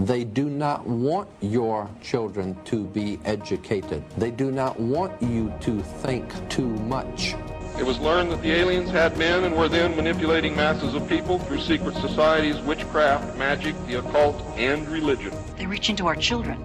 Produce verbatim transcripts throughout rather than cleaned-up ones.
They do not want your children to be educated. They do not want you to think too much. It was learned that the aliens had men and were then manipulating masses of people through secret societies, witchcraft, magic, the occult, and religion. They reach into our children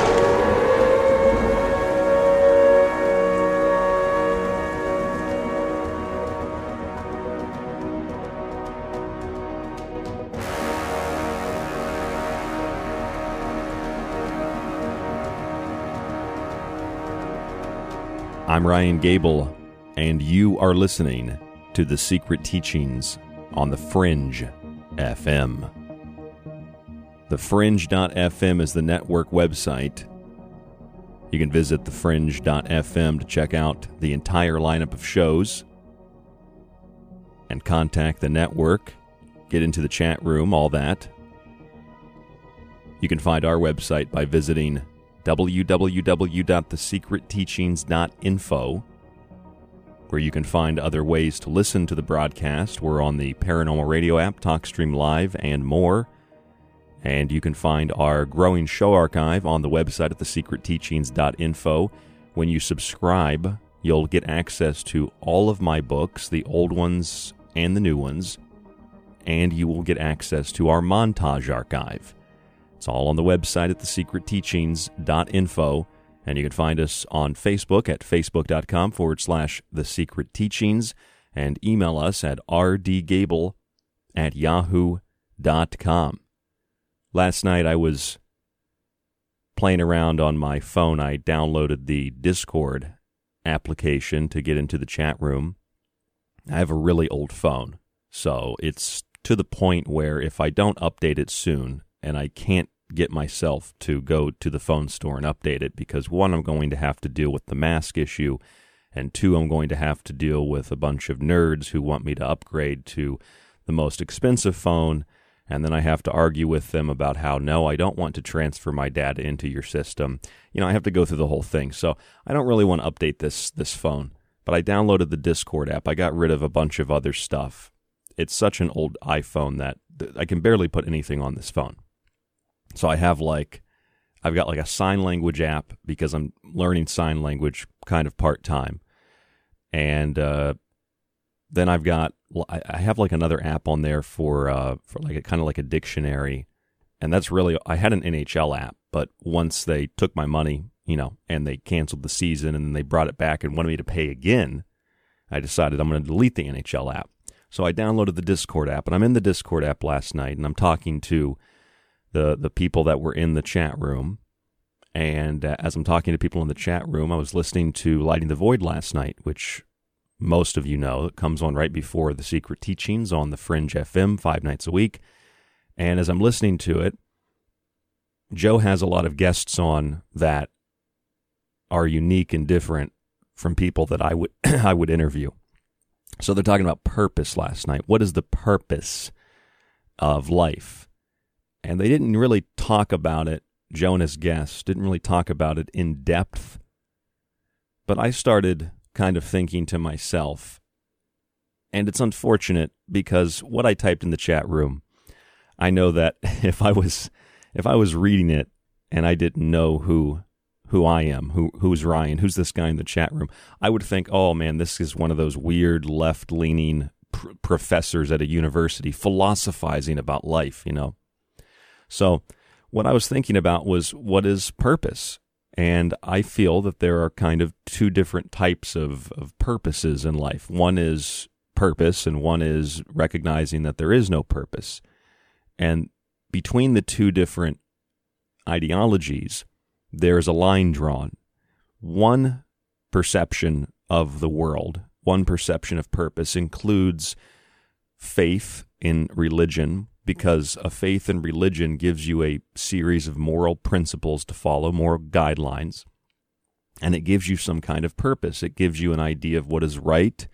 I'm Ryan Gable, and you are listening to The Secret Teachings on The Fringe F M. The Fringe dot F M is the network website. You can visit The Fringe dot F M to check out the entire lineup of shows and contact the network, get into the chat room, all that. You can find our website by visiting w w w dot the secret teachings dot info, where you can find other ways to listen to the broadcast. We're on the Paranormal Radio app, TalkStream Live, and more. And you can find our growing show archive on the website at the secret teachings dot info. When you subscribe, you'll get access to all of my books, the old ones and the new ones, and you will get access to our montage archive. It's all on the website at the secret teachings dot info. And you can find us on Facebook at facebook.com forward slash The Secret Teachings and email us at rdgable at yahoo dot com. Last night I was playing around on my phone. I downloaded the Discord application to get into the chat room. I have a really old phone, so it's to the point where if I don't update it soon, and I can't get myself to go to the phone store and update it because, one, I'm going to have to deal with the mask issue, and two, I'm going to have to deal with a bunch of nerds who want me to upgrade to the most expensive phone, and then I have to argue with them about how, no, I don't want to transfer my data into your system. You know, I have to go through the whole thing, so I don't really want to update this this phone. But I downloaded the Discord app. I got rid of a bunch of other stuff. It's such an old iPhone that I can barely put anything on this phone. So I have like, I've got like a sign language app because I'm learning sign language kind of part-time. And uh, then I've got, I have like another app on there for, uh, for like a, kind of like a dictionary. And that's really, I had an N H L app, but once they took my money, you know, and they canceled the season and then they brought it back and wanted me to pay again, I decided I'm going to delete the N H L app. So I downloaded the Discord app, and I'm in the Discord app last night, and I'm talking to the the people that were in the chat room. And uh, as I'm talking to people in the chat room, I was listening to Lighting the Void last night, which most of you know it comes on right before The Secret Teachings on The Fringe F M five nights a week. And as I'm listening to it, Joe has a lot of guests on that are unique and different from people that I would I would interview. So they're talking about purpose last night. What is the purpose of life? And they didn't really talk about it, Joe and his guests didn't really talk about it in depth. But I started kind of thinking to myself, and it's unfortunate because what I typed in the chat room, I know that if I was if I was reading it and I didn't know who who I am, who who's Ryan, who's this guy in the chat room, I would think, oh man, this is one of those weird left-leaning pr- professors at a university philosophizing about life, you know. So what I was thinking about was, what is purpose? And I feel that there are kind of two different types of, of purposes in life. One is purpose, and one is recognizing that there is no purpose. And between the two different ideologies, there's a line drawn. One perception of the world, one perception of purpose includes faith in religion, because a faith in religion gives you a series of moral principles to follow, moral guidelines, and it gives you some kind of purpose. It gives you an idea of what is right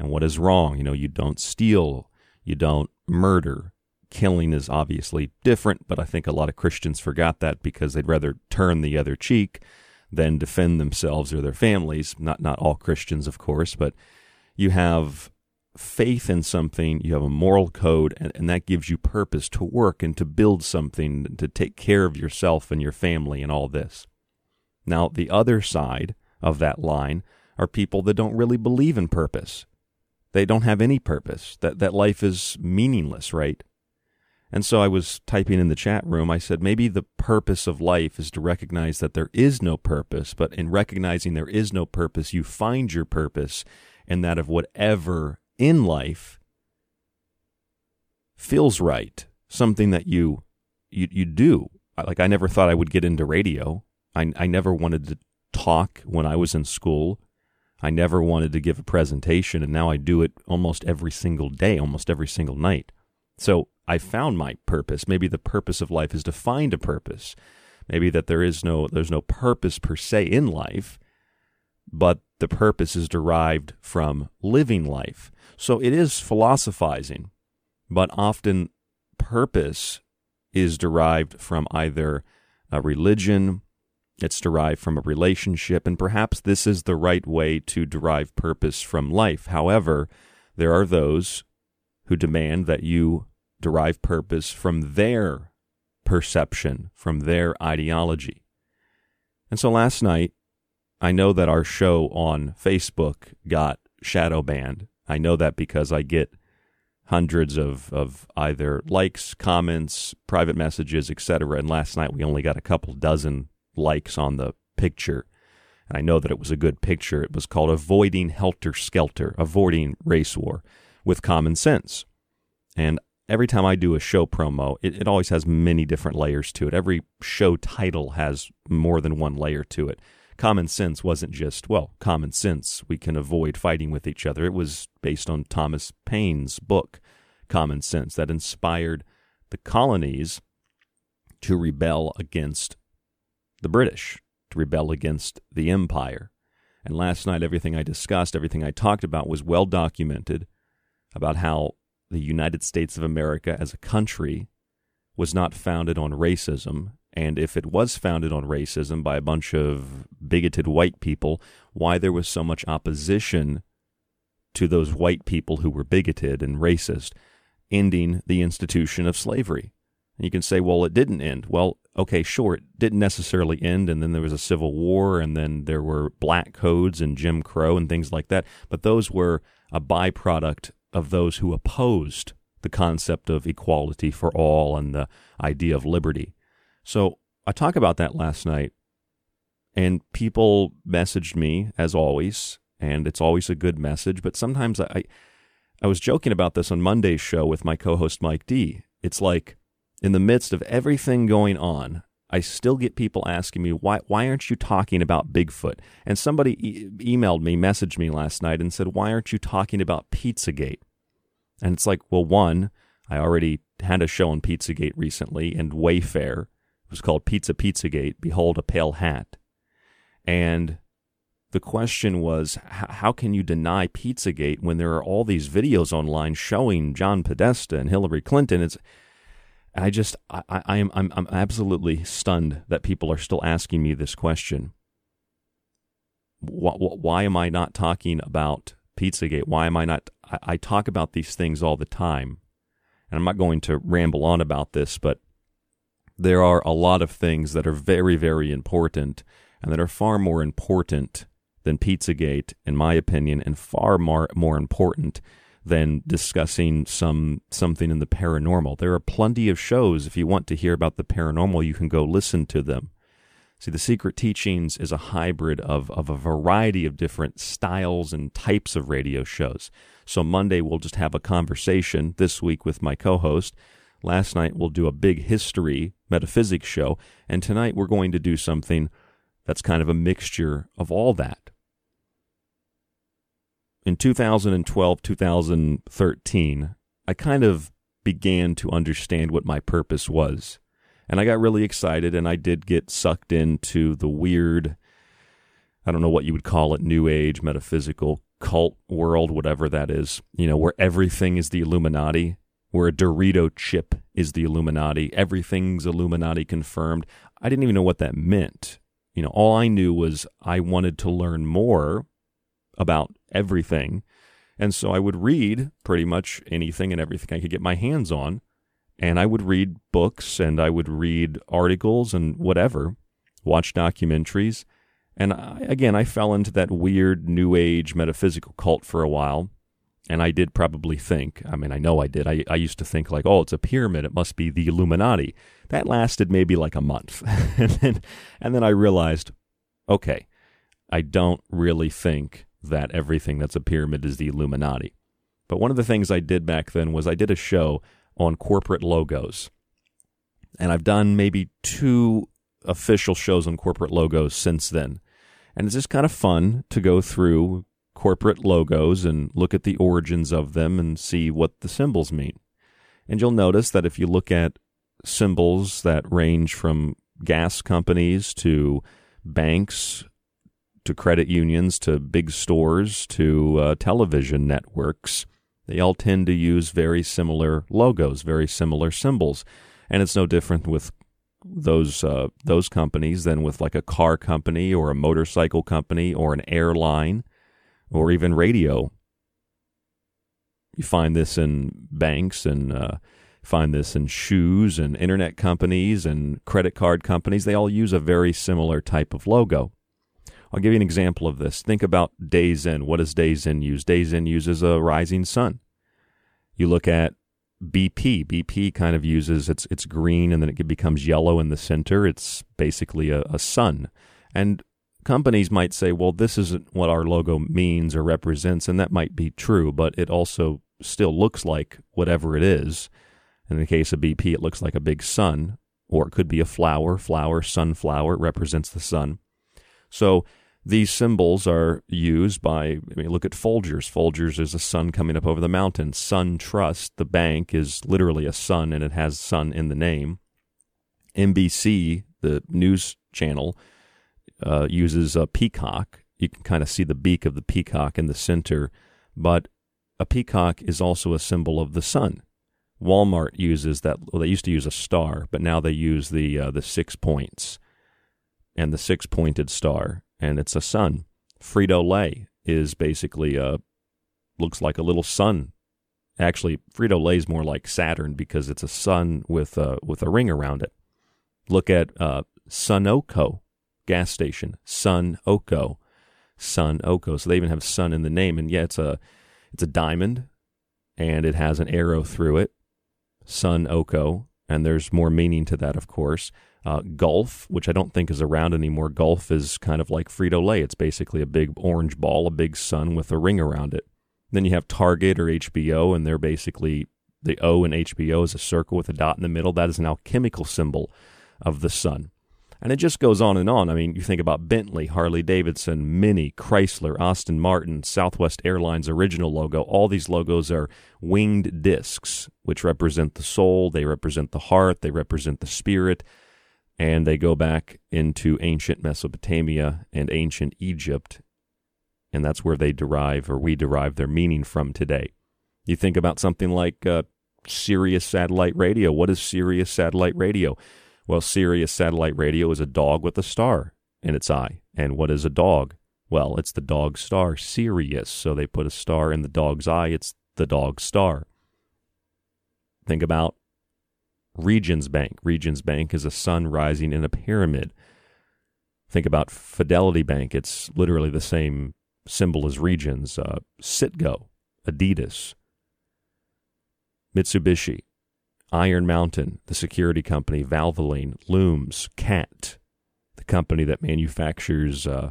and what is wrong. You know, you don't steal, you don't murder. Killing is obviously different, but I think a lot of Christians forgot that because they'd rather turn the other cheek than defend themselves or their families. Not not all Christians, of course, but you have faith in something, you have a moral code, and, and that gives you purpose to work and to build something, to take care of yourself and your family and all this. Now, the other side of that line are people that don't really believe in purpose. They don't have any purpose. That that life is meaningless, right? And so I was typing in the chat room, I said, maybe the purpose of life is to recognize that there is no purpose, but in recognizing there is no purpose, you find your purpose and that of whatever in life feels right, something that you you you do. Like, I never thought I would get into radio. I, I never wanted to talk when I was in school. I never wanted to give a presentation, and now I do it almost every single day, almost every single night. So I found my purpose. Maybe the purpose of life is to find a purpose. Maybe that there is no there's no purpose per se in life, but the purpose is derived from living life. So it is philosophizing, but often purpose is derived from either a religion, it's derived from a relationship, and perhaps this is the right way to derive purpose from life. However, there are those who demand that you derive purpose from their perception, from their ideology. And so last night, I know that our show on Facebook got shadow banned. I know that because I get hundreds of, of either likes, comments, private messages, et cetera. And last night we only got a couple dozen likes on the picture. And I know that it was a good picture. It was called Avoiding Helter Skelter, Avoiding Race War with Common Sense. And every time I do a show promo, it, it always has many different layers to it. Every show title has more than one layer to it. Common Sense wasn't just, well, common sense. We can avoid fighting with each other. It was based on Thomas Paine's book, Common Sense, that inspired the colonies to rebel against the British, to rebel against the empire. And last night, everything I discussed, everything I talked about was well documented about how the United States of America as a country was not founded on racism. And if it was founded on racism by a bunch of bigoted white people, why there was so much opposition to those white people who were bigoted and racist, ending the institution of slavery. And you can say, well, it didn't end. Well, okay, sure, it didn't necessarily end, and then there was a civil war, and then there were black codes and Jim Crow and things like that. But those were a byproduct of those who opposed the concept of equality for all and the idea of liberty. So I talked about that last night, and people messaged me, as always, and it's always a good message, but sometimes I, I was joking about this on Monday's show with my co-host Mike D. It's like, in the midst of everything going on, I still get people asking me, why why aren't you talking about Bigfoot? And somebody e- emailed me, messaged me last night and said, why aren't you talking about Pizzagate? And it's like, well, one, I already had a show on Pizzagate recently, and Wayfair, it was called Pizza Pizzagate, Behold a Pale Hat. And the question was, how can you deny Pizzagate when there are all these videos online showing John Podesta and Hillary Clinton? It's... I just, I, I am, I'm, I'm absolutely stunned that people are still asking me this question. Why, why am I not talking about Pizzagate? Why am I not? I, I talk about these things all the time, and I'm not going to ramble on about this, but there are a lot of things that are very, very important, and that are far more important than Pizzagate, in my opinion, and far more more important than discussing some something in the paranormal. There are plenty of shows. If you want to hear about the paranormal, you can go listen to them. See, The Secret Teachings is a hybrid of, of a variety of different styles and types of radio shows. So Monday, we'll just have a conversation this week with my co-host. Last night, we'll do a big history metaphysics show. And tonight, we're going to do something that's kind of a mixture of all that. In two thousand twelve, two thousand thirteen, I kind of began to understand what my purpose was. And I got really excited, and I did get sucked into the weird, I don't know what you would call it, new age, metaphysical, cult world, whatever that is, you know, where everything is the Illuminati, where a Dorito chip is the Illuminati, everything's Illuminati confirmed. I didn't even know what that meant. You know, all I knew was I wanted to learn more about everything. And so I would read pretty much anything and everything I could get my hands on. And I would read books, and I would read articles and whatever, watch documentaries. And I, again, I fell into that weird new age metaphysical cult for a while. And I did probably think, I mean, I know I did. I, I used to think like, oh, it's a pyramid. It must be the Illuminati. That lasted maybe like a month. and then, and then I realized, okay, I don't really think that everything that's a pyramid is the Illuminati. But one of the things I did back then was I did a show on corporate logos. And I've done maybe two official shows on corporate logos since then. And it's just kind of fun to go through corporate logos and look at the origins of them and see what the symbols mean. And you'll notice that if you look at symbols that range from gas companies to banks, to credit unions, to big stores, to uh, television networks, they all tend to use very similar logos, very similar symbols. And it's no different with those uh, those companies than with like a car company or a motorcycle company or an airline or even radio. You find this in banks and uh, find this in shoes and internet companies and credit card companies. They all use a very similar type of logo. I'll give you an example of this. Think about Dazn. What does Dazn use? Dazn uses a rising sun. You look at B P. B P kind of uses, it's it's green, and then it becomes yellow in the center. It's basically a, a sun. And companies might say, well, this isn't what our logo means or represents, and that might be true, but it also still looks like whatever it is. In the case of B P, it looks like a big sun, or it could be a flower, flower, sunflower. It represents the sun. So these symbols are used by, I mean, look at Folgers. Folgers is a sun coming up over the mountain. SunTrust, the bank, is literally a sun, and it has sun in the name. N B C, the news channel, uh, uses a peacock. You can kind of see the beak of the peacock in the center, but a peacock is also a symbol of the sun. Walmart uses that, well, they used to use a star, but now they use the uh, the six points and the six-pointed star. And it's a sun. Frito-Lay is basically a, looks like a little sun. Actually, Frito-Lay is more like Saturn because it's a sun with a, with a ring around it. Look at uh, Sunoco, gas station. Sunoco, Sunoco. So they even have sun in the name. And yeah, it's a, it's a diamond, and it has an arrow through it. Sunoco. And there's more meaning to that, of course. Uh, Gulf, which I don't think is around anymore. Gulf is kind of like Frito-Lay. It's basically a big orange ball, a big sun with a ring around it. Then you have Target or H B O, and they're basically, the O in H B O is a circle with a dot in the middle. That is an alchemical symbol of the sun. And it just goes on and on. I mean, you think about Bentley, Harley Davidson, Mini, Chrysler, Aston Martin, Southwest Airlines' original logo. All these logos are winged discs, which represent the soul, they represent the heart, they represent the spirit, and they go back into ancient Mesopotamia and ancient Egypt, and that's where they derive, or we derive, their meaning from today. You think about something like uh, Sirius Satellite Radio. What is Sirius Satellite Radio? Well, Sirius Satellite Radio is a dog with a star in its eye. And what is a dog? Well, it's the dog star, Sirius. So they put a star in the dog's eye. It's the dog star. Think about Regions Bank. Regions Bank is a sun rising in a pyramid. Think about Fidelity Bank. It's literally the same symbol as Regions. Uh, Citgo, Adidas, Mitsubishi. Iron Mountain, the security company, Valvoline, Looms, Cat, the company that manufactures uh,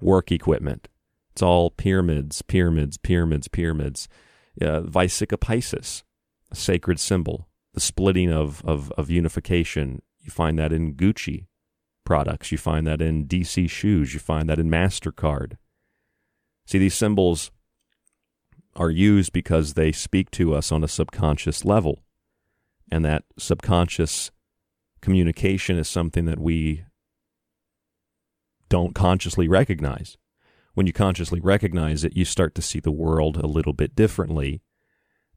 work equipment. It's all pyramids, pyramids, pyramids, pyramids. Uh, Visica Pisces, a sacred symbol, the splitting of, of, of unification. You find that in Gucci products. You find that in D C shoes. You find that in MasterCard. See, these symbols are used because they speak to us on a subconscious level. And that subconscious communication is something that we don't consciously recognize. When you consciously recognize it, you start to see the world a little bit differently,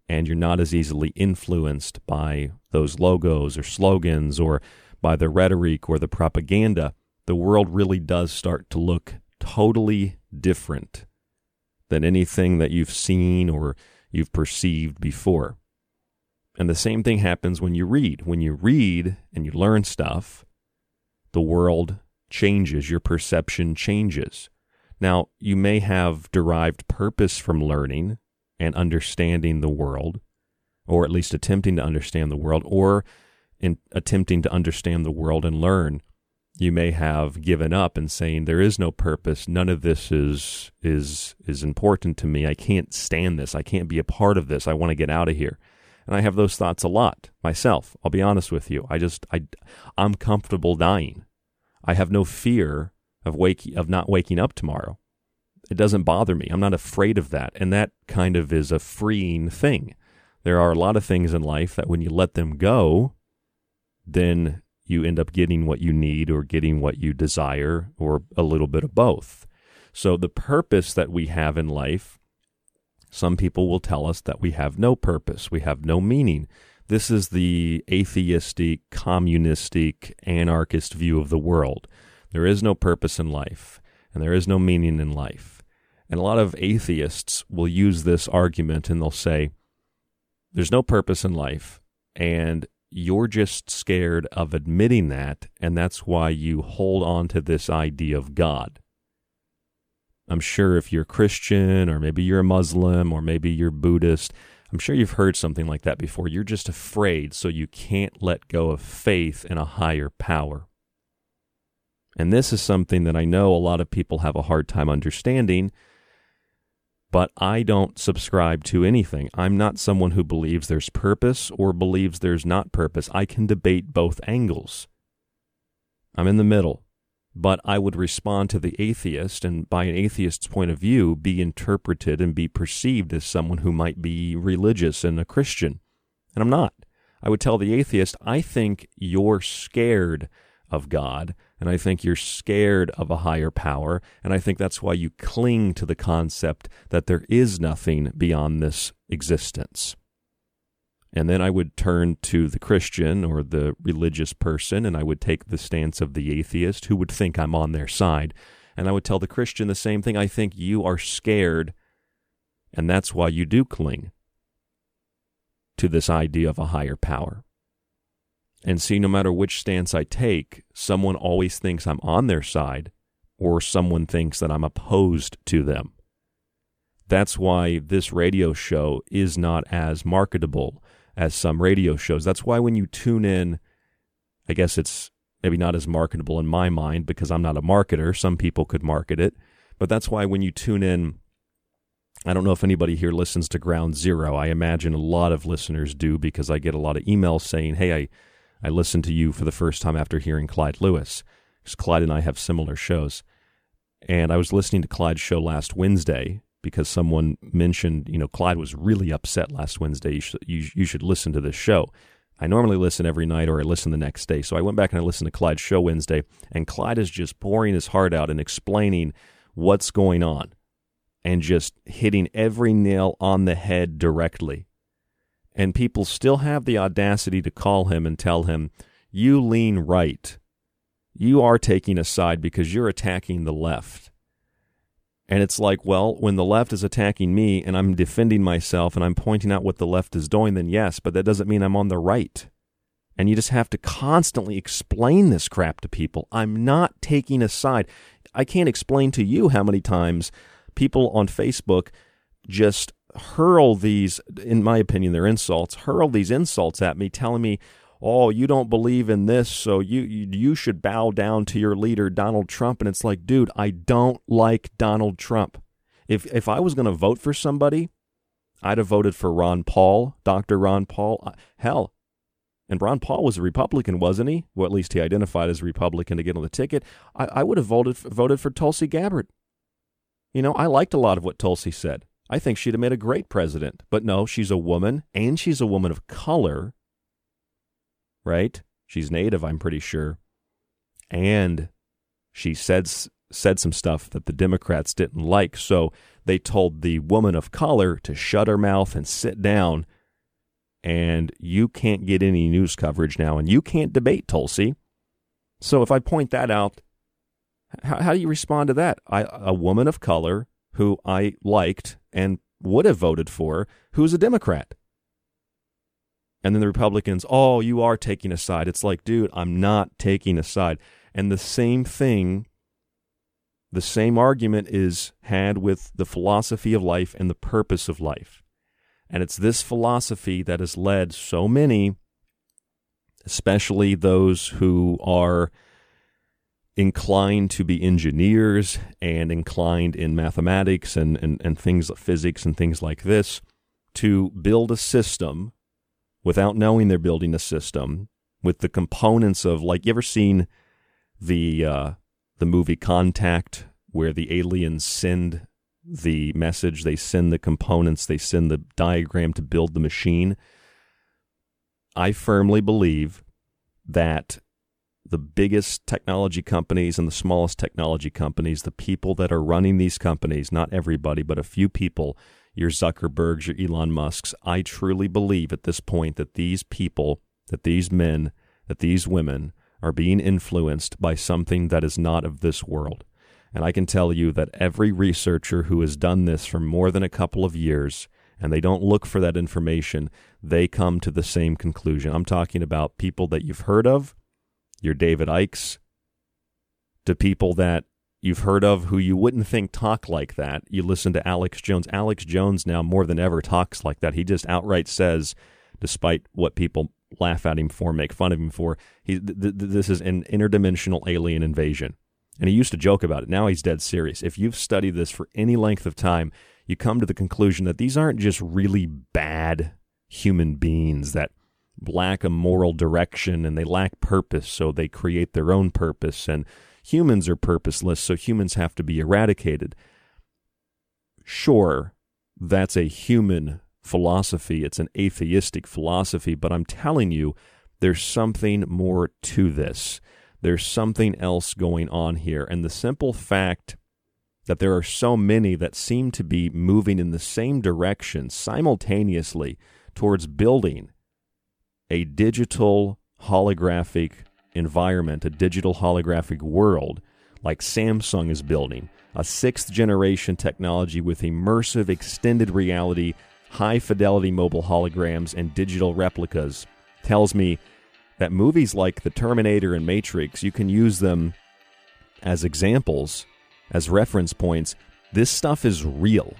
and you're not as easily influenced by those logos or slogans or by the rhetoric or the propaganda. The world really does start to look totally different than anything that you've seen or you've perceived before. And the same thing happens when you read. When you read and you learn stuff, the world changes. Your perception changes. Now, you may have derived purpose from learning and understanding the world, or at least attempting to understand the world, or in attempting to understand the world and learn. You may have given up and saying, there is no purpose. None of this is is is important to me. I can't stand this. I can't be a part of this. I want to get out of here. And I have those thoughts a lot myself. I'll be honest with you. I just, I, I'm comfortable dying. I have no fear of waking, of not waking up tomorrow. It doesn't bother me. I'm not afraid of that. And that kind of is a freeing thing. There are a lot of things in life that when you let them go, then you end up getting what you need or getting what you desire or a little bit of both. So the purpose that we have in life, some people will tell us that we have no purpose, we have no meaning. This is the atheistic, communistic, anarchist view of the world. There is no purpose in life, and there is no meaning in life. And a lot of atheists will use this argument, and they'll say, there's no purpose in life, and you're just scared of admitting that, and that's why you hold on to this idea of God. I'm sure if you're Christian, or maybe you're a Muslim, or maybe you're Buddhist, I'm sure you've heard something like that before. You're just afraid, so you can't let go of faith in a higher power. And this is something that I know a lot of people have a hard time understanding, but I don't subscribe to anything. I'm not someone who believes there's purpose or believes there's not purpose. I can debate both angles. I'm in the middle. But I would respond to the atheist, and by an atheist's point of view, be interpreted and be perceived as someone who might be religious and a Christian. And I'm not. I would tell the atheist, I think you're scared of God, and I think you're scared of a higher power, and I think that's why you cling to the concept that there is nothing beyond this existence. And then I would turn to the Christian or the religious person, and I would take the stance of the atheist who would think I'm on their side. And I would tell the Christian the same thing. I think you are scared, and that's why you do cling to this idea of a higher power. And see, no matter which stance I take, someone always thinks I'm on their side, or someone thinks that I'm opposed to them. That's why this radio show is not as marketable as some radio shows. That's why when you tune in, I guess it's maybe not as marketable in my mind because I'm not a marketer. Some people could market it. But that's why when you tune in, I don't know if anybody here listens to Ground Zero. I imagine a lot of listeners do because I get a lot of emails saying, hey, I, I listened to you for the first time after hearing Clyde Lewis. Because Clyde and I have similar shows. And I was listening to Clyde's show last Wednesday, because someone mentioned, you know, Clyde was really upset last Wednesday. You should, you, you should listen to this show. I normally listen every night or I listen the next day. So I went back and I listened to Clyde's show Wednesday, and Clyde is just pouring his heart out and explaining what's going on and just hitting every nail on the head directly. And people still have the audacity to call him and tell him, you lean right. You are taking a side because you're attacking the left. And it's like, well, when the left is attacking me and I'm defending myself and I'm pointing out what the left is doing, then yes, but that doesn't mean I'm on the right. And you just have to constantly explain this crap to people. I'm not taking a side. I can't explain to you how many times people on Facebook just hurl these, in my opinion, they're insults, hurl these insults at me telling me, oh, you don't believe in this, so you, you you should bow down to your leader, Donald Trump. And it's like, dude, I don't like Donald Trump. If if I was going to vote for somebody, I'd have voted for Ron Paul, Doctor Ron Paul. Hell, and Ron Paul was a Republican, wasn't he? Well, at least he identified as a Republican to get on the ticket. I, I would have voted voted for Tulsi Gabbard. You know, I liked a lot of what Tulsi said. I think she'd have made a great president. But no, she's a woman, and she's a woman of color. Right? She's Native, I'm pretty sure. And she said said some stuff that the Democrats didn't like, so they told the woman of color to shut her mouth and sit down, and you can't get any news coverage now, and you can't debate Tulsi. So if I point that out, how, how do you respond to that? I, a woman of color who I liked and would have voted for, who's a Democrat. And then the Republicans, oh, you are taking a side. It's like, dude, I'm not taking a side. And the same thing, the same argument is had with the philosophy of life and the purpose of life. And it's this philosophy that has led so many, especially those who are inclined to be engineers and inclined in mathematics and, and, and things like physics and things like this, to build a system without knowing they're building a system, with the components of, like, you ever seen the uh, the movie Contact, where the aliens send the message, they send the components, they send the diagram to build the machine? I firmly believe that the biggest technology companies and the smallest technology companies, the people that are running these companies, not everybody, but a few people, your Zuckerbergs, your Elon Musks, I truly believe at this point that these people, that these men, that these women are being influenced by something that is not of this world. And I can tell you that every researcher who has done this for more than a couple of years, and they don't look for that information, they come to the same conclusion. I'm talking about people that you've heard of, your David Icke's, to people that you've heard of who you wouldn't think talk like that. You listen to Alex Jones. Alex Jones now more than ever talks like that. He just outright says, despite what people laugh at him for, make fun of him for, he, th- th- this is an interdimensional alien invasion. And he used to joke about it. Now he's dead serious. If you've studied this for any length of time, you come to the conclusion that these aren't just really bad human beings that lack a moral direction and they lack purpose, so they create their own purpose. And humans are purposeless, so humans have to be eradicated. Sure, that's a human philosophy. It's an atheistic philosophy, but I'm telling you, there's something more to this. There's something else going on here. And the simple fact that there are so many that seem to be moving in the same direction simultaneously towards building a digital holographic environment, a digital holographic world, like Samsung is building, a sixth generation technology with immersive extended reality, high fidelity mobile holograms, and digital replicas, tells me that movies like The Terminator and Matrix, you can use them as examples, as reference points. This stuff is real,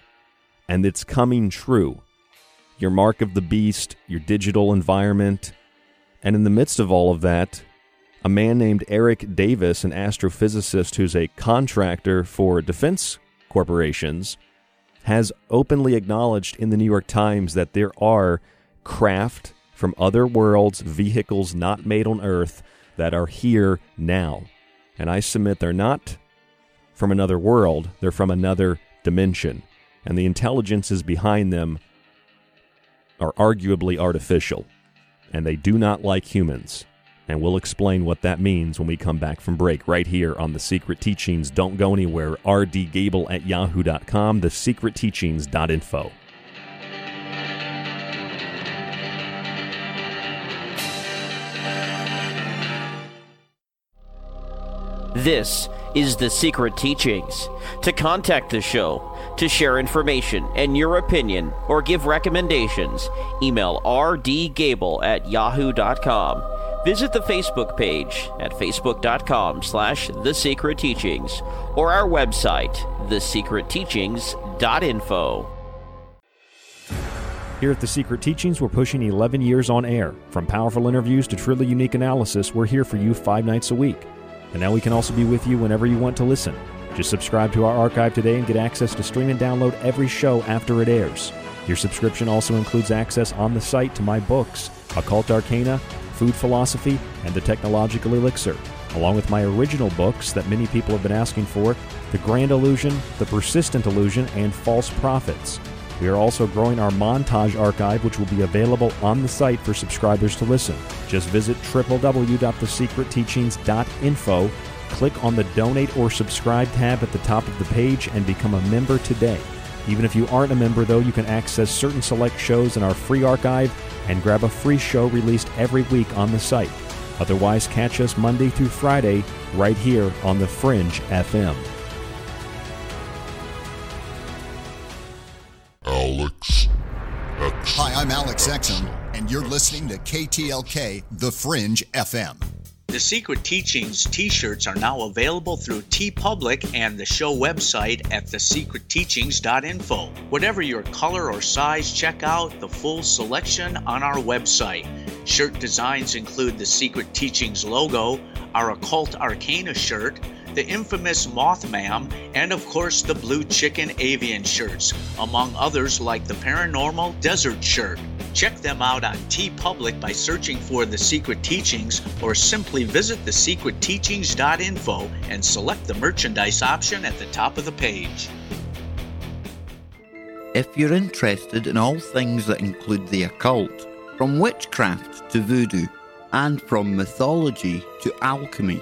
and it's coming true. Your mark of the beast, your digital environment. And in the midst of all of that, a man named Eric Davis, an astrophysicist who's a contractor for defense corporations, has openly acknowledged in the New York Times that there are craft from other worlds, vehicles not made on Earth, that are here now. And I submit they're not from another world, they're from another dimension. And the intelligences behind them are arguably artificial, and they do not like humans. And we'll explain what that means when we come back from break, right here on The Secret Teachings. Don't go anywhere. rdgable at yahoo dot com, the secret teachings dot info. This is The Secret Teachings. To contact the show, to share information and your opinion, or give recommendations, email rdgable at yahoo dot com. Visit the Facebook page at facebook dot com slash The Secret Teachings or our website, the secret teachings dot info. Here at The Secret Teachings, we're pushing eleven years on air. From powerful interviews to truly unique analysis, we're here for you five nights a week. And now we can also be with you whenever you want to listen. Just subscribe to our archive today and get access to stream and download every show after it airs. Your subscription also includes access on the site to my books, Occult Arcana, Food Philosophy, and The Technological Elixir, along with my original books that many people have been asking for, The Grand Illusion, The Persistent Illusion, and False Prophets. We are also growing our montage archive, which will be available on the site for subscribers to listen. Just visit w w w dot the secret teachings dot info, click on the Donate or Subscribe tab at the top of the page, and become a member today. Even if you aren't a member, though, you can access certain select shows in our free archive and grab a free show released every week on the site. Otherwise, catch us Monday through Friday right here on The Fringe F M. Alex Exum. Hi, I'm Alex Exum, and you're listening to K T L K, The Fringe F M. The Secret Teachings t-shirts are now available through TeePublic and the show website at the secret teachings dot info. Whatever your color or size, check out the full selection on our website. Shirt designs include the Secret Teachings logo, our Occult Arcana shirt, the infamous Mothman, and of course the Blue Chicken Avian shirts, among others like the Paranormal Desert shirt. Check them out on TeePublic by searching for The Secret Teachings, or simply visit the secret teachings dot info and select the merchandise option at the top of the page. If you're interested in all things that include the occult, from witchcraft to voodoo, and from mythology to alchemy,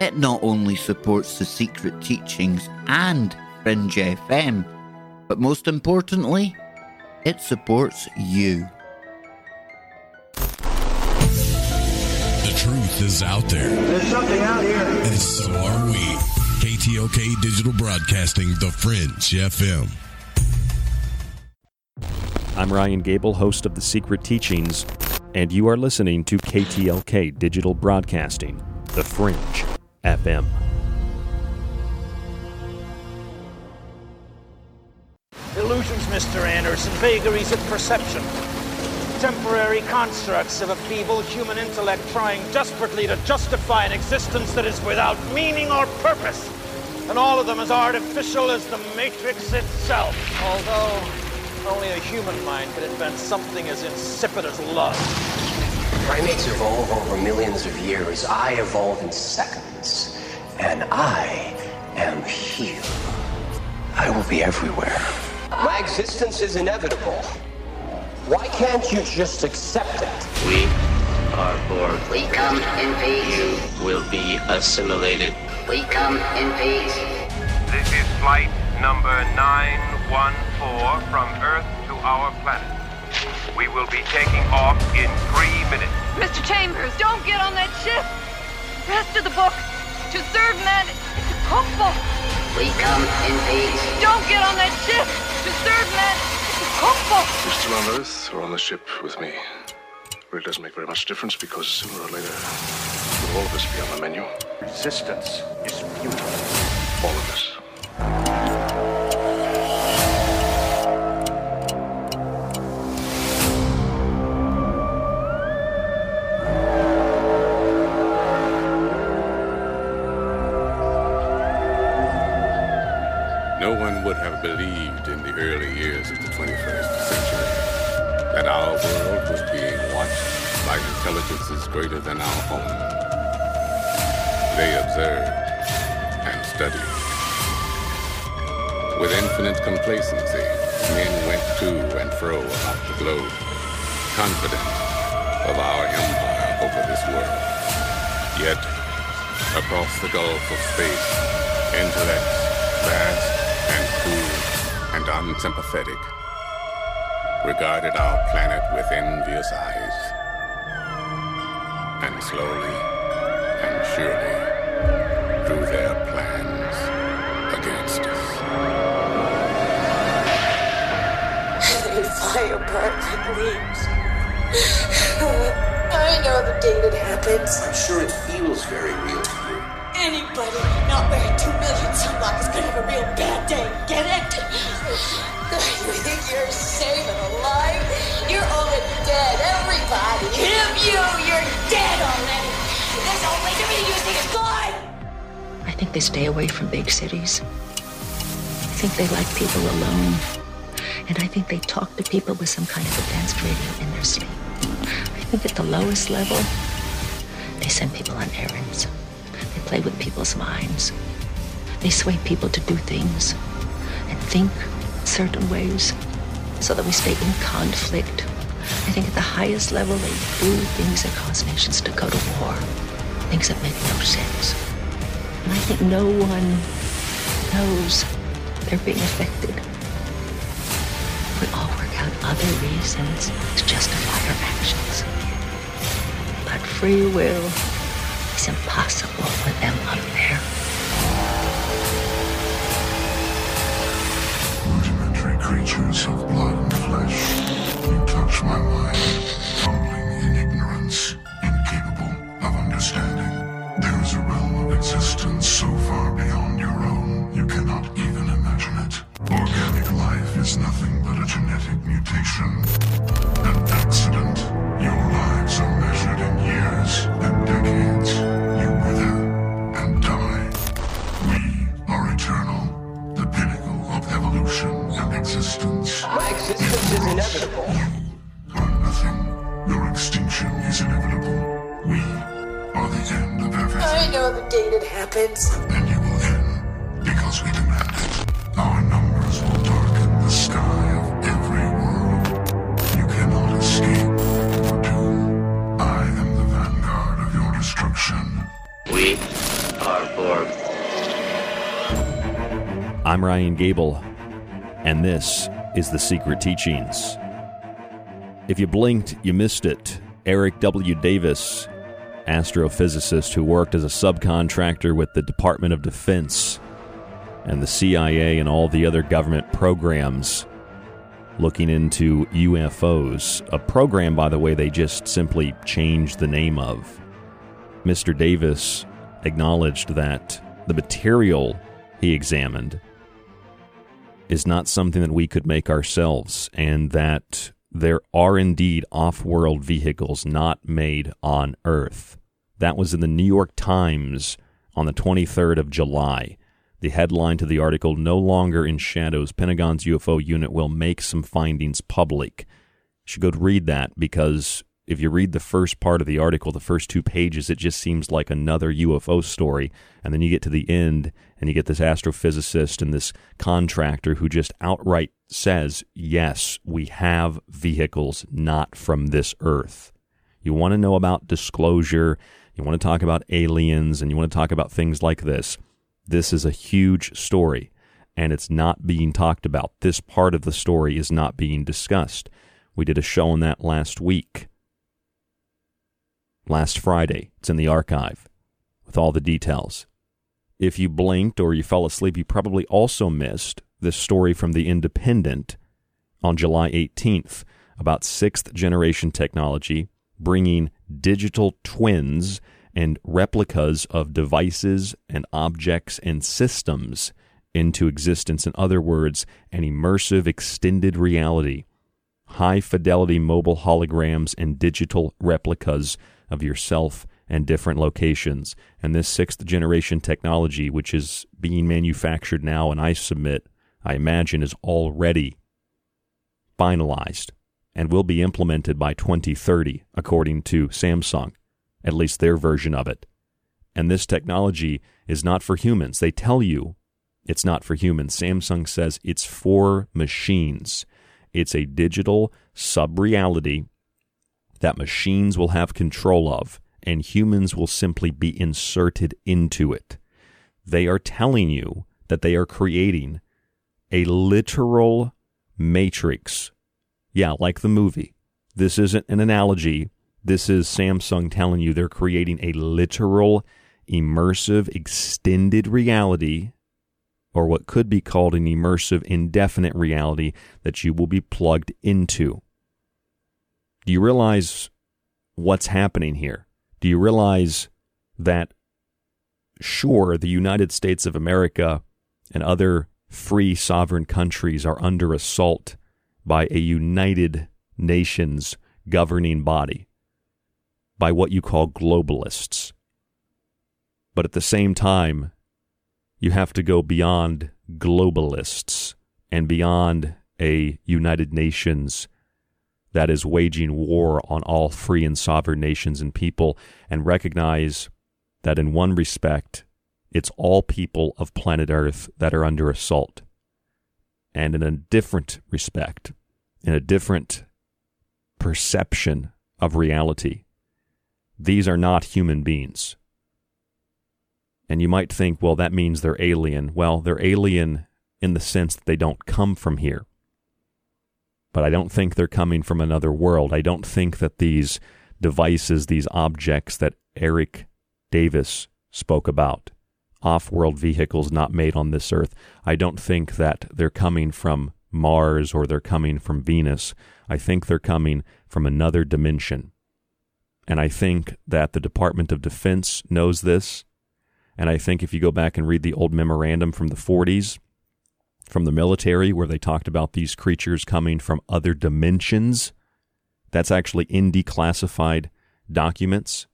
It not only supports The Secret Teachings and Fringe F M, but most importantly, it supports you. The truth is out there. There's something out here. And so are we. K T O K Digital Broadcasting, The Fringe F M. I'm Ryan Gable, host of The Secret Teachings, and you are listening to K T L K Digital Broadcasting, The Fringe F M. Illusions, Mister Anderson, vagaries of perception. Temporary constructs of a feeble human intellect trying desperately to justify an existence that is without meaning or purpose. And all of them as artificial as the Matrix itself. Although only a human mind could invent something as insipid as love. Primates evolve over millions of years. I evolve in seconds. And I am here. I will be everywhere. My existence is inevitable. Why can't you just accept it? We are born. We come in peace. You will be assimilated. We come in peace. This is flight number nine one four from Earth to our planet. We will be taking off in three minutes. Mister Chambers, don't get on that ship. Rest of the book, to serve man, it's a cookbook. We come in peace. Don't get on that ship. To serve man, it's a cookbook. If you're on Earth or on the ship with me, well, it doesn't make very much difference because sooner or later, we'll all of us be on the menu. Resistance is futile. All of us. No one would have believed in the early years of the twenty-first century that our world was being watched by intelligences greater than our own. They observed and studied. With infinite complacency, men went to and fro about the globe, confident of our empire over this world. Yet, across the gulf of space, intellects vast and cool and unsympathetic regarded our planet with envious eyes. And slowly and surely drew their plans against us. They fly apart like leaves. I know the date it happens. I'm sure it feels very real to you. Anybody not wearing two million sunblock is gonna have a real bad day, get it? You think you're safe and alive? You're already dead, everybody! Him, you! You're dead already! There's only the way you think it's gone! I think they stay away from big cities. I think they like people alone. And I think they talk to people with some kind of advanced radio in their sleep. I think at the lowest level, they send people on errands. They play with people's minds. They sway people to do things and think certain ways so that we stay in conflict. I think at the highest level they do things that cause nations to go to war, things that make no sense. And I think no one knows they're being affected. We all work out other reasons to justify our actions. But free will is impossible with them up there. Creatures of blood and flesh, you touch my mind, fumbling in ignorance, incapable of understanding. There is a realm of existence so far beyond your own, you cannot even imagine it. Organic life is nothing but a genetic mutation, an accident. Your lives are measured in years and decades. You wither and die. We are eternal, the pinnacle of evolution. Existence. My existence is inevitable. You are nothing. Your extinction is inevitable. We are the end of everything. I know the date it happens. And you will end because we demand it. Our numbers will darken the sky of every world. You cannot escape your doom. I am the vanguard of your destruction. We are Borg. I'm Ryan Gable, and this is The Secret Teachings. If you blinked, you missed it. Eric W. Davis, astrophysicist who worked as a subcontractor with the Department of Defense and the C I A and all the other government programs looking into U F Os. A program, by the way, they just simply changed the name of. Mister Davis acknowledged that the material he examined is not something that we could make ourselves, and that there are indeed off-world vehicles not made on Earth. That was in the New York Times on the twenty-third of July. The headline to the article, "No Longer in Shadows, Pentagon's U F O Unit Will Make Some Findings Public." You should go read that, because if you read the first part of the article, the first two pages, it just seems like another U F O story. And then you get to the end, and you get this astrophysicist and this contractor who just outright says, yes, we have vehicles not from this Earth. You want to know about disclosure, you want to talk about aliens, and you want to talk about things like this. This is a huge story, and it's not being talked about. This part of the story is not being discussed. We did a show on that last week, last Friday. It's in the archive with all the details. If you blinked or you fell asleep, you probably also missed this story from The Independent on July eighteenth about sixth-generation technology bringing digital twins and replicas of devices and objects and systems into existence. In other words, an immersive extended reality, high-fidelity mobile holograms and digital replicas of yourself and different locations. And this sixth-generation technology, which is being manufactured now, and I submit, I imagine, is already finalized and will be implemented by twenty thirty, according to Samsung. At least their version of it. And this technology is not for humans. They tell you it's not for humans. Samsung says it's for machines. It's a digital sub-reality that machines will have control of, and humans will simply be inserted into it. They are telling you that they are creating a literal matrix. Yeah, like the movie. This isn't an analogy. This is Samsung telling you they're creating a literal, immersive, extended reality, or what could be called an immersive, indefinite reality that you will be plugged into. Do you realize what's happening here? Do you realize that, sure, the United States of America and other free sovereign countries are under assault by a United Nations governing body, by what you call globalists. But at the same time, you have to go beyond globalists and beyond a United Nations that is waging war on all free and sovereign nations and people, and recognize that in one respect, it's all people of planet Earth that are under assault. And in a different respect, in a different perception of reality, these are not human beings. And you might think, well, that means they're alien. Well, they're alien in the sense that they don't come from here. But I don't think they're coming from another world. I don't think that these devices, these objects that Eric Davis spoke about, off-world vehicles not made on this earth, I don't think that they're coming from Mars or they're coming from Venus. I think they're coming from another dimension. And I think that the Department of Defense knows this. And I think if you go back and read the old memorandum from the forties, from the military, where they talked about these creatures coming from other dimensions, that's actually in declassified documents.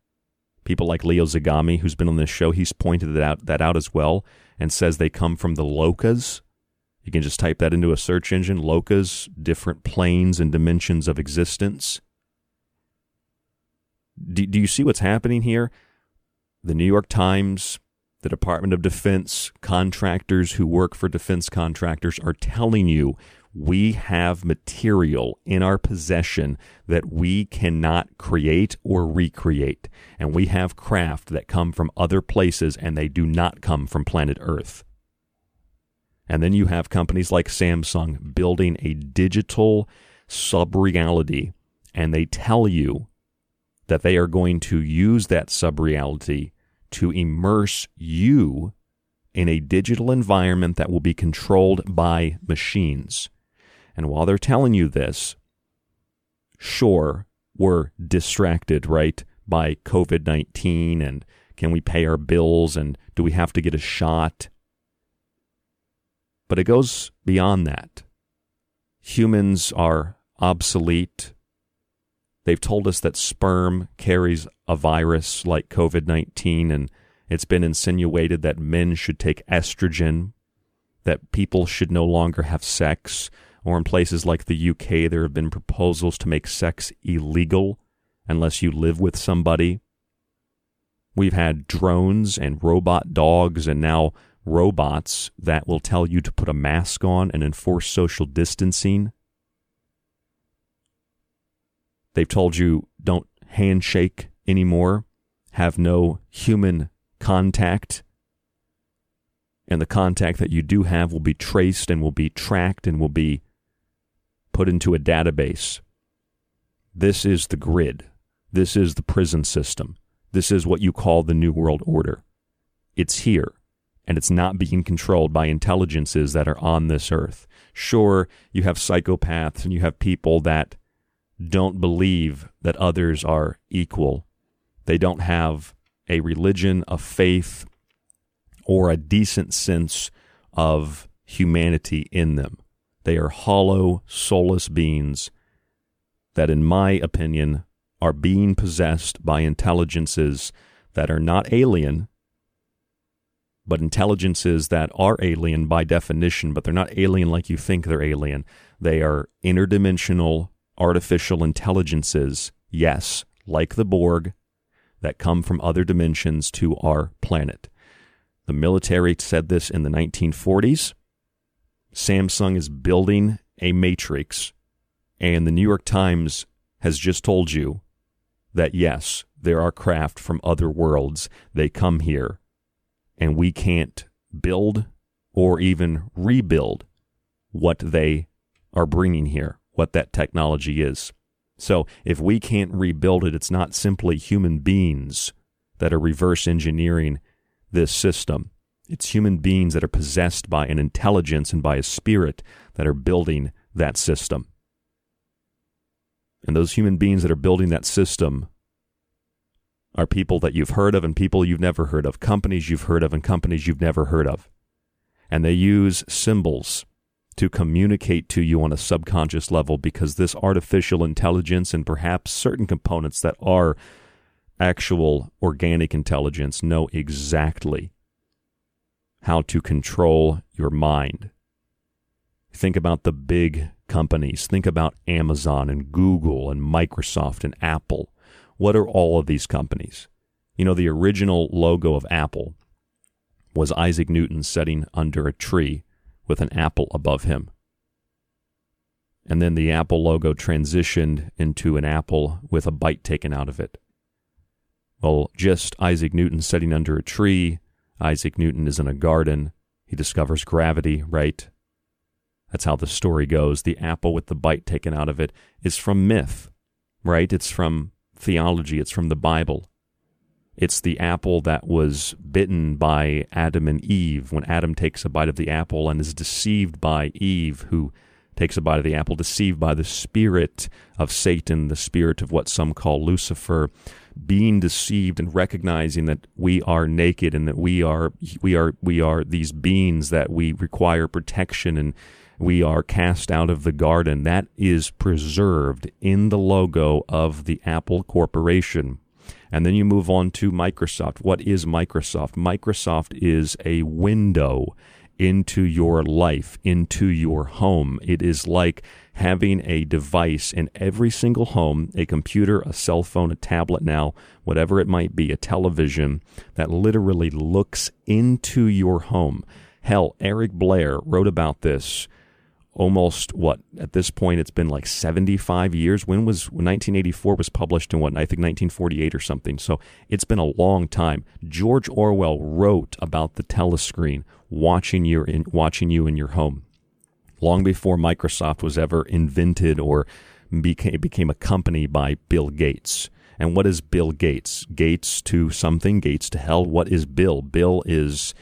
People like Leo Zagami, who's been on this show, he's pointed that out, that out as well, and says they come from the Lokas. You can just type that into a search engine, Lokas, different planes and dimensions of existence. Do, do you see what's happening here? The New York Times, The Department of Defense contractors who work for defense contractors are telling you we have material in our possession that we cannot create or recreate. And we have craft that come from other places, and they do not come from planet Earth. And then you have companies like Samsung building a digital sub-reality, and they tell you that they are going to use that sub-reality to immerse you in a digital environment that will be controlled by machines. And while they're telling you this, sure, we're distracted, right, by covid nineteen and can we pay our bills and do we have to get a shot? But it goes beyond that. Humans are obsolete. They've told us that sperm carries a virus like covid nineteen, and it's been insinuated that men should take estrogen, that people should no longer have sex, or in places like the U K, there have been proposals to make sex illegal unless you live with somebody. We've had drones and robot dogs and now robots that will tell you to put a mask on and enforce social distancing. They've told you don't handshake anymore, have no human contact, and the contact that you do have will be traced and will be tracked and will be put into a database. This is the grid. This is the prison system. This is what you call the New World Order. It's here, and it's not being controlled by intelligences that are on this earth. Sure, you have psychopaths and you have people that don't believe that others are equal. They don't have a religion, a faith, or a decent sense of humanity in them. They are hollow, soulless beings that, in my opinion, are being possessed by intelligences that are not alien, but intelligences that are alien by definition, but they're not alien like you think they're alien. They are interdimensional, artificial intelligences, yes, like the Borg, that come from other dimensions to our planet. The military said this in the nineteen forties. Samsung is building a matrix, and the New York Times has just told you that, yes, there are craft from other worlds. They come here, and we can't build or even rebuild what they are bringing here, what that technology is. So if we can't rebuild it, it's not simply human beings that are reverse engineering this system. It's human beings that are possessed by an intelligence and by a spirit that are building that system. And those human beings that are building that system are people that you've heard of and people you've never heard of, companies you've heard of and companies you've never heard of. And they use symbols to communicate to you on a subconscious level, because this artificial intelligence and perhaps certain components that are actual organic intelligence know exactly how to control your mind. Think about the big companies. Think about Amazon and Google and Microsoft and Apple. What are all of these companies? You know, the original logo of Apple was Isaac Newton sitting under a tree with an apple above him. And then the Apple logo transitioned into an apple with a bite taken out of it. Well, just Isaac Newton sitting under a tree. Isaac Newton is in a garden. He discovers gravity, right? That's how the story goes. The apple with the bite taken out of it is from myth, right? It's from theology. It's from the Bible. It's the apple that was bitten by Adam and Eve when Adam takes a bite of the apple and is deceived by Eve, who takes a bite of the apple, deceived by the spirit of Satan, the spirit of what some call Lucifer, being deceived and recognizing that we are naked and that we are we are we are these beings that we require protection and we are cast out of the garden. That is preserved in the logo of the Apple Corporation. And then you move on to Microsoft. What is Microsoft? Microsoft is a window into your life, into your home. It is like having a device in every single home, a computer, a cell phone, a tablet now, whatever it might be, a television that literally looks into your home. Hell, Eric Blair wrote about this almost, what, at this point, it's been like seventy-five years. When was nineteen eighty-four was published in what, I think nineteen forty-eight or something. So it's been a long time. George Orwell wrote about the telescreen watching you in, watching you in your home long before Microsoft was ever invented or became, became a company by Bill Gates. And what is Bill Gates? Gates to something, Gates to hell. What is Bill? Bill is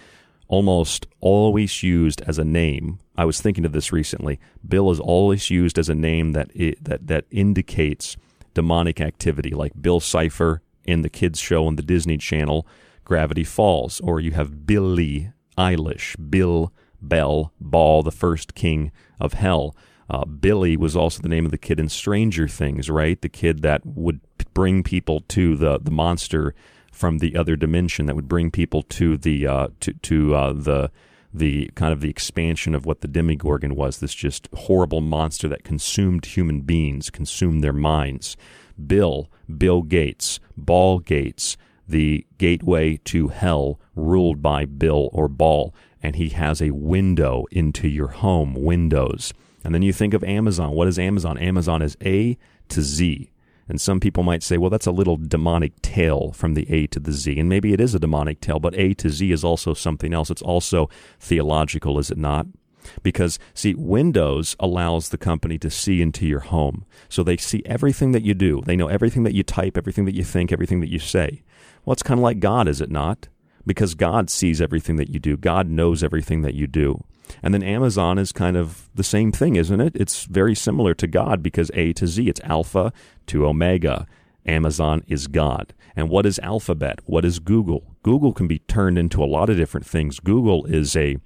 almost always used as a name. I was thinking of this recently. Bill is always used as a name that it, that that indicates demonic activity, like Bill Cipher in the kids show on the Disney Channel, Gravity Falls, or you have Billie Eilish, Bill Bell Ball, the first king of hell. Uh, Billy was also the name of the kid in Stranger Things, right? The kid that would bring people to the the monster from the other dimension, that would bring people to the uh, to to uh, the the kind of the expansion of what the Demogorgon was, this just horrible monster that consumed human beings, consumed their minds. Bill, Bill Gates, Ball Gates, the gateway to hell ruled by Bill or Ball, and he has a window into your home, windows. And then you think of Amazon. What is Amazon? Amazon is A to Z. And some people might say, well, that's a little demonic tale from the A to the Z. And maybe it is a demonic tale, but A to Z is also something else. It's also theological, is it not? Because, see, Windows allows the company to see into your home. So they see everything that you do. They know everything that you type, everything that you think, everything that you say. Well, it's kind of like God, is it not? Because God sees everything that you do. God knows everything that you do. And then Amazon is kind of the same thing, isn't it? It's very similar to God because A to Z, it's Alpha to Omega. Amazon is God. And what is Alphabet? What is Google? Google can be turned into a lot of different things. Google is a,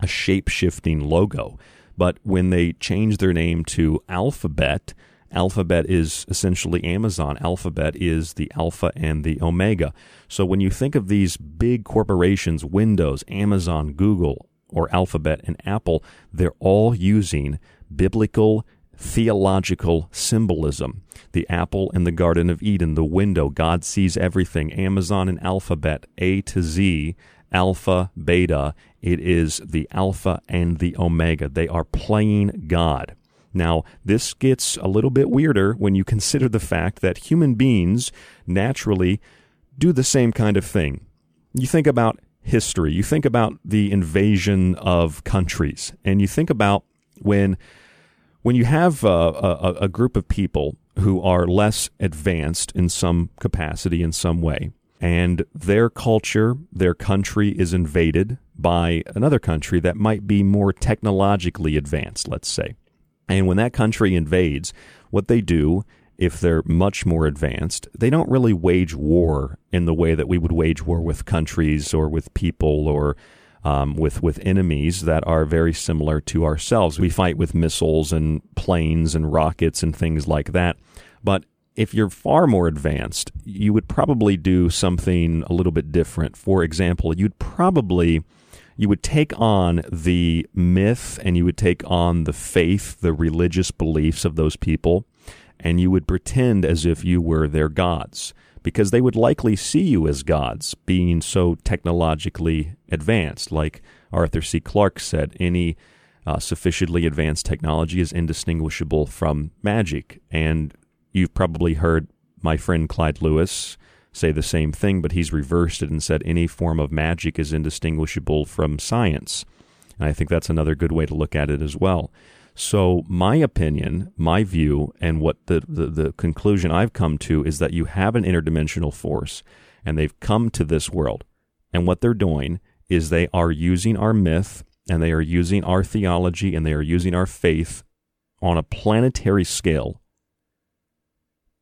a shape-shifting logo. But when they change their name to Alphabet, Alphabet is essentially Amazon. Alphabet is the Alpha and the Omega. So when you think of these big corporations, Windows, Amazon, Google, or Alphabet and Apple, they're all using biblical, theological symbolism. The apple in the Garden of Eden, the window, God sees everything. Amazon and Alphabet, A to Z, Alpha, Beta. It is the Alpha and the Omega. They are playing God. Now, this gets a little bit weirder when you consider the fact that human beings naturally do the same kind of thing. You think about history. You think about the invasion of countries, and you think about when when you have a, a, a group of people who are less advanced in some capacity, in some way, and their culture, their country is invaded by another country that might be more technologically advanced, let's say. And when that country invades, what they do, if they're much more advanced, they don't really wage war in the way that we would wage war with countries or with people or um, with with enemies that are very similar to ourselves. We fight with missiles and planes and rockets and things like that. But if you're far more advanced, you would probably do something a little bit different. For example, you'd probably... You would take on the myth and you would take on the faith, the religious beliefs of those people, and you would pretend as if you were their gods, because they would likely see you as gods, being so technologically advanced. Like Arthur C. Clarke said, any uh, sufficiently advanced technology is indistinguishable from magic. And you've probably heard my friend Clyde Lewis say the same thing, but he's reversed it and said any form of magic is indistinguishable from science. And I think that's another good way to look at it as well. So my opinion, my view, and what the, the, the conclusion I've come to is that you have an interdimensional force, and they've come to this world. And what they're doing is they are using our myth, and they are using our theology, and they are using our faith on a planetary scale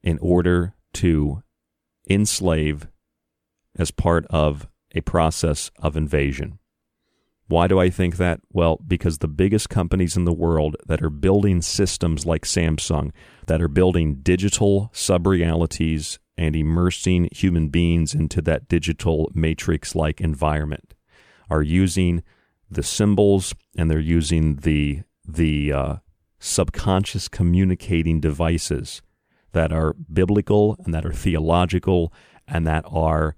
in order to enslave as part of a process of invasion. Why do I think that? Well, because the biggest companies in the world that are building systems like Samsung, that are building digital sub-realities and immersing human beings into that digital matrix-like environment, are using the symbols, and they're using the the uh, subconscious communicating devices that are biblical and that are theological and that are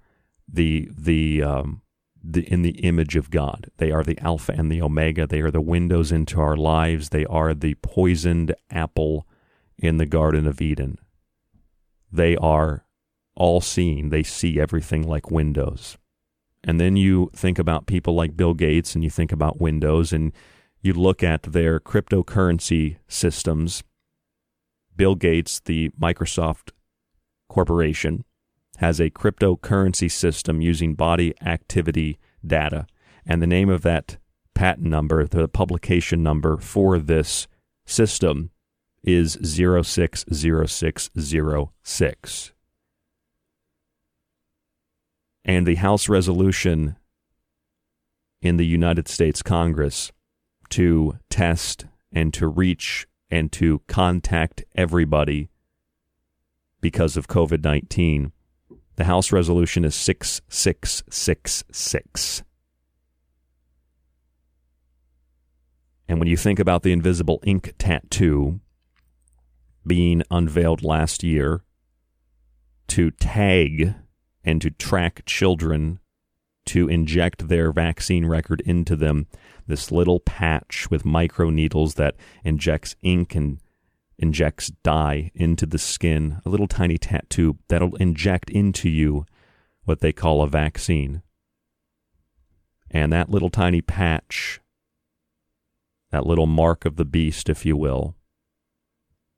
the the um, the in the image of God. They are the Alpha and the Omega. They are the windows into our lives. They are the poisoned apple in the Garden of Eden. They are all-seeing. They see everything like windows. And then you think about people like Bill Gates, and you think about windows, and you look at their cryptocurrency systems. Bill Gates, the Microsoft corporation, has a cryptocurrency system using body activity data. And the name of that patent number, the publication number for this system, is zero six zero six zero six. And the House resolution in the United States Congress to test and to reach and to contact everybody because of COVID nineteen, the House resolution is six six six six. And when you think about the invisible ink tattoo being unveiled last year to tag and to track children, to inject their vaccine record into them, this little patch with microneedles that injects ink and injects dye into the skin, a little tiny tattoo that'll inject into you what they call a vaccine. And that little tiny patch, that little mark of the beast, if you will,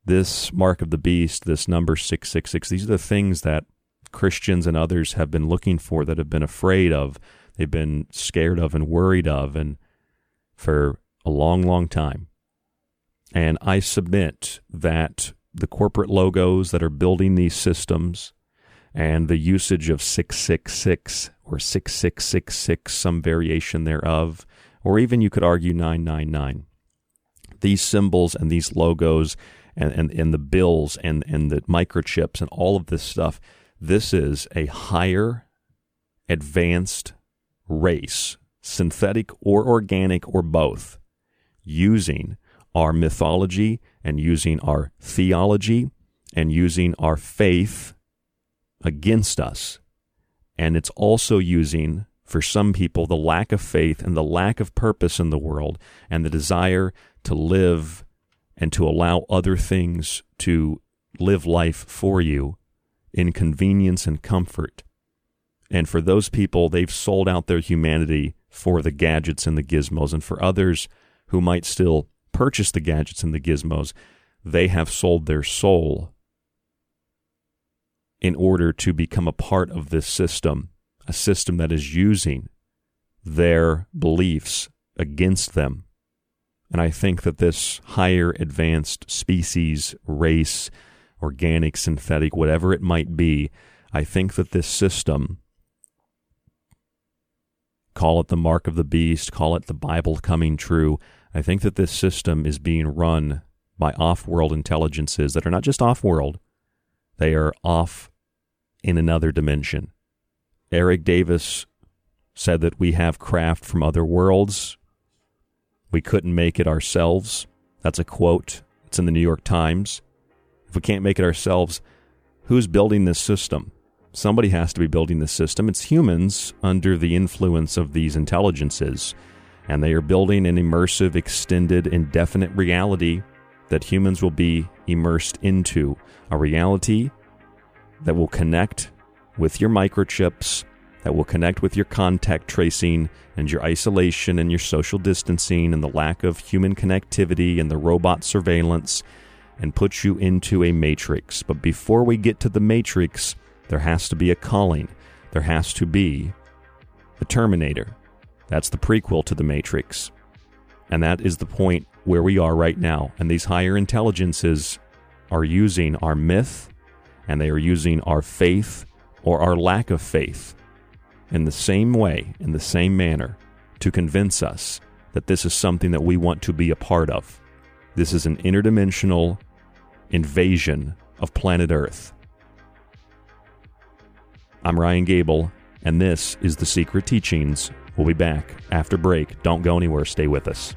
this mark of the beast, this number six six six, these are the things that Christians and others have been looking for, that have been afraid of, they've been scared of and worried of, and for a long, long time. And I submit that the corporate logos that are building these systems and the usage of six six six or six six six six, some variation thereof, or even you could argue nine nine nine, these symbols and these logos and, and, and the bills and, and the microchips and all of this stuff, this is a higher advanced race, synthetic or organic or both, using our mythology and using our theology and using our faith against us. And it's also using, for some people, the lack of faith and the lack of purpose in the world and the desire to live and to allow other things to live life for you in convenience and comfort. And for those people, they've sold out their humanity for the gadgets and the gizmos. And for others who might still purchase the gadgets and the gizmos, they have sold their soul in order to become a part of this system, a system that is using their beliefs against them. And I think that this higher advanced species, race, organic, synthetic, whatever it might be, I think that this system, call it the mark of the beast, call it the Bible coming true, I think that this system is being run by off-world intelligences that are not just off-world, they are off in another dimension. Eric Davis said that we have craft from other worlds. We couldn't make it ourselves. That's a quote. It's in the New York Times. If we can't make it ourselves, who's building this system? Somebody has to be building this system. It's humans under the influence of these intelligences, and they are building an immersive, extended, indefinite reality that humans will be immersed into, a reality that will connect with your microchips, that will connect with your contact tracing and your isolation and your social distancing and the lack of human connectivity and the robot surveillance, and put you into a matrix. But before we get to the matrix, there has to be a calling. There has to be the Terminator. That's the prequel to the Matrix. And that is the point where we are right now. And these higher intelligences are using our myth, and they are using our faith or our lack of faith in the same way, in the same manner, to convince us that this is something that we want to be a part of. This is an interdimensional invasion of planet Earth. I'm Ryan Gable, and this is The Secret Teachings We'll be back after break. Don't go anywhere. Stay with us.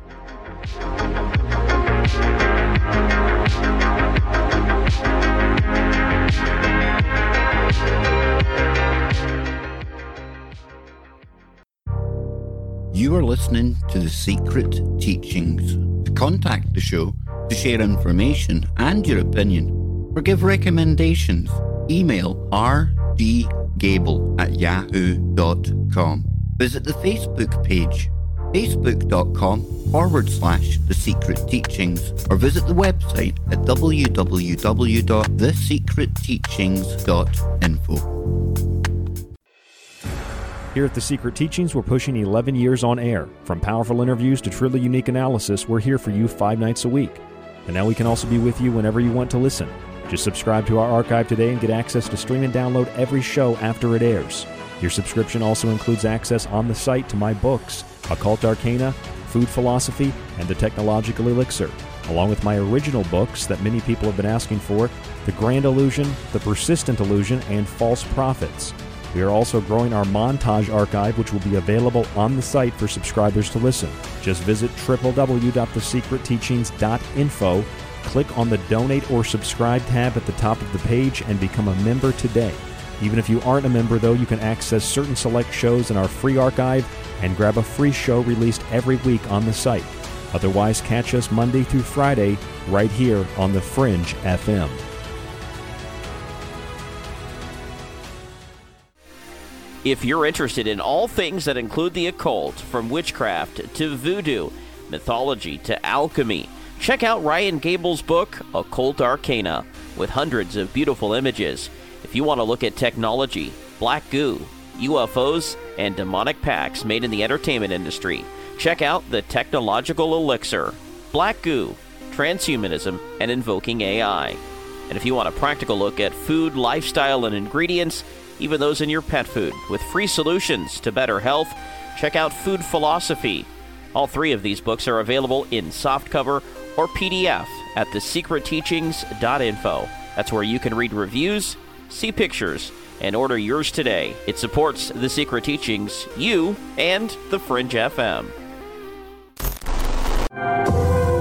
You are listening to The Secret Teachings. To contact the show, to share information and your opinion, or give recommendations, email r d gable at yahoo dot com. Visit the Facebook page, facebook dot com forward slash The Secret Teachings, or visit the website at w w w dot the secret teachings dot info. Here at The Secret Teachings, we're pushing eleven years on air. From powerful interviews to truly unique analysis, we're here for you five nights a week. And now we can also be with you whenever you want to listen. Just subscribe to our archive today and get access to stream and download every show after it airs. Your subscription also includes access on the site to my books, Occult Arcana, Food Philosophy, and The Technological Elixir, along with my original books that many people have been asking for, The Grand Illusion, The Persistent Illusion, and False Prophets. We are also growing our montage archive, which will be available on the site for subscribers to listen. Just visit w w w dot the secret teachings dot info, click on the Donate or Subscribe tab at the top of the page, and become a member today. Even if you aren't a member, though, you can access certain select shows in our free archive and grab a free show released every week on the site. Otherwise, catch us Monday through Friday right here on The Fringe F M. If you're interested in all things that include the occult, from witchcraft to voodoo, mythology to alchemy, check out Ryan Gable's book, Occult Arcana, with hundreds of beautiful images. If you want to look at technology, black goo, U F Os, and demonic pacts made in the entertainment industry, check out The Technological Elixir, Black Goo, Transhumanism, and Invoking A I. And if you want a practical look at food, lifestyle, and ingredients, even those in your pet food, with free solutions to better health, check out Food Philosophy. All three of these books are available in softcover or P D F at the secret teachings dot info. That's where you can read reviews, see pictures, and order yours today. It supports The Secret Teachings, you, and The Fringe F M.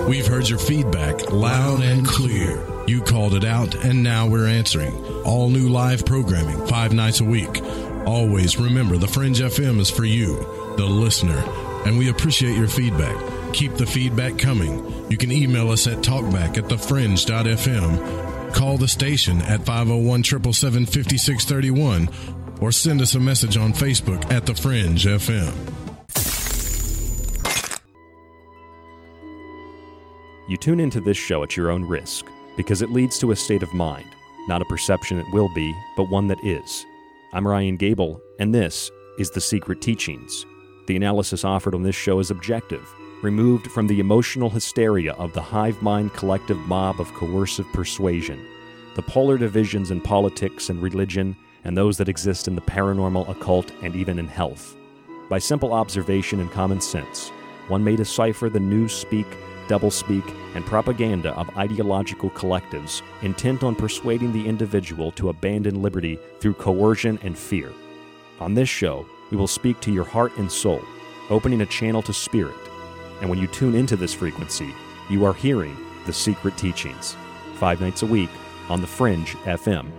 We've heard your feedback loud and clear. You called it out, and now we're answering. All new live programming, five nights a week. Always remember, The Fringe F M is for you, the listener, and we appreciate your feedback. Keep the feedback coming. You can email us at talkback at the fringe dot f m, call the station at five oh one, seven seven seven, five six three one, or send us a message on Facebook at The Fringe F M. You tune into this show at your own risk, because it leads to a state of mind, not a perception it will be, but one that is. I'm Ryan Gable, and this is The Secret Teachings. The analysis offered on this show is objective, removed from the emotional hysteria of the hive mind collective mob of coercive persuasion, the polar divisions in politics and religion, and those that exist in the paranormal, occult, and even in health. By simple observation and common sense, one may decipher the news speak, doublespeak, and propaganda of ideological collectives intent on persuading the individual to abandon liberty through coercion and fear. On this show, we will speak to your heart and soul, opening a channel to spirit. And when you tune into this frequency, you are hearing The Secret Teachings, five nights a week on The Fringe F M,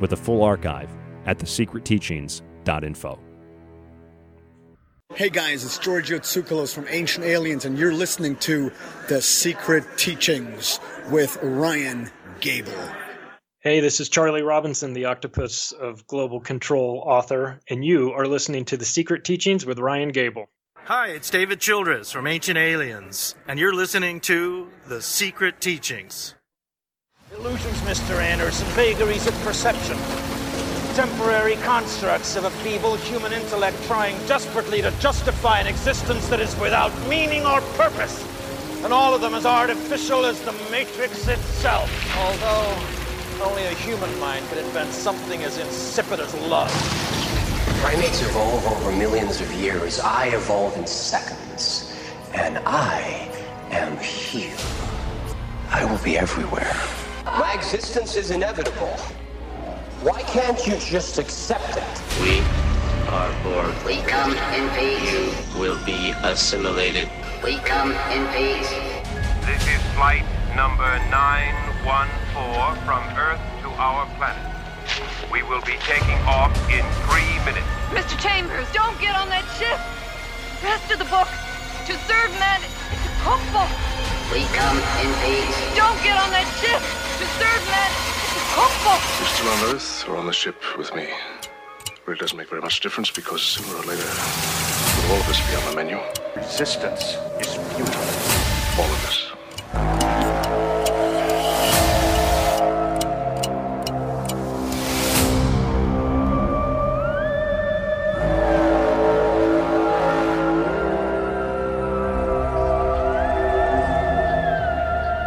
with a full archive at the secret teachings dot info. Hey guys, it's Giorgio Tsoukalos from Ancient Aliens, and you're listening to The Secret Teachings with Ryan Gable. Hey, this is Charlie Robinson, the Octopus of Global Control author, and you are listening to The Secret Teachings with Ryan Gable. Hi, it's David Childress from Ancient Aliens, and you're listening to The Secret Teachings. Illusions, Mister Anderson, vagaries of perception. Temporary constructs of a feeble human intellect trying desperately to justify an existence that is without meaning or purpose, and all of them as artificial as the Matrix itself, although only a human mind could invent something as insipid as love. Primates evolve over millions of years. I evolve in seconds, and I am here. I will be everywhere. My existence is inevitable. Why can't you just accept it? We are born. We come in peace. You will be assimilated. We come in peace. This is flight number nine one four from Earth to our planet. We will be taking off in three minutes. Mister Chambers, don't get on that ship. Rest of the book. To serve men is hopeful. We come in peace. Don't get on that ship. To serve men is hopeful. You're still on Earth or on the ship with me. It really doesn't make very much difference because sooner or later, will all of us be on the menu. Resistance is futile. All of us.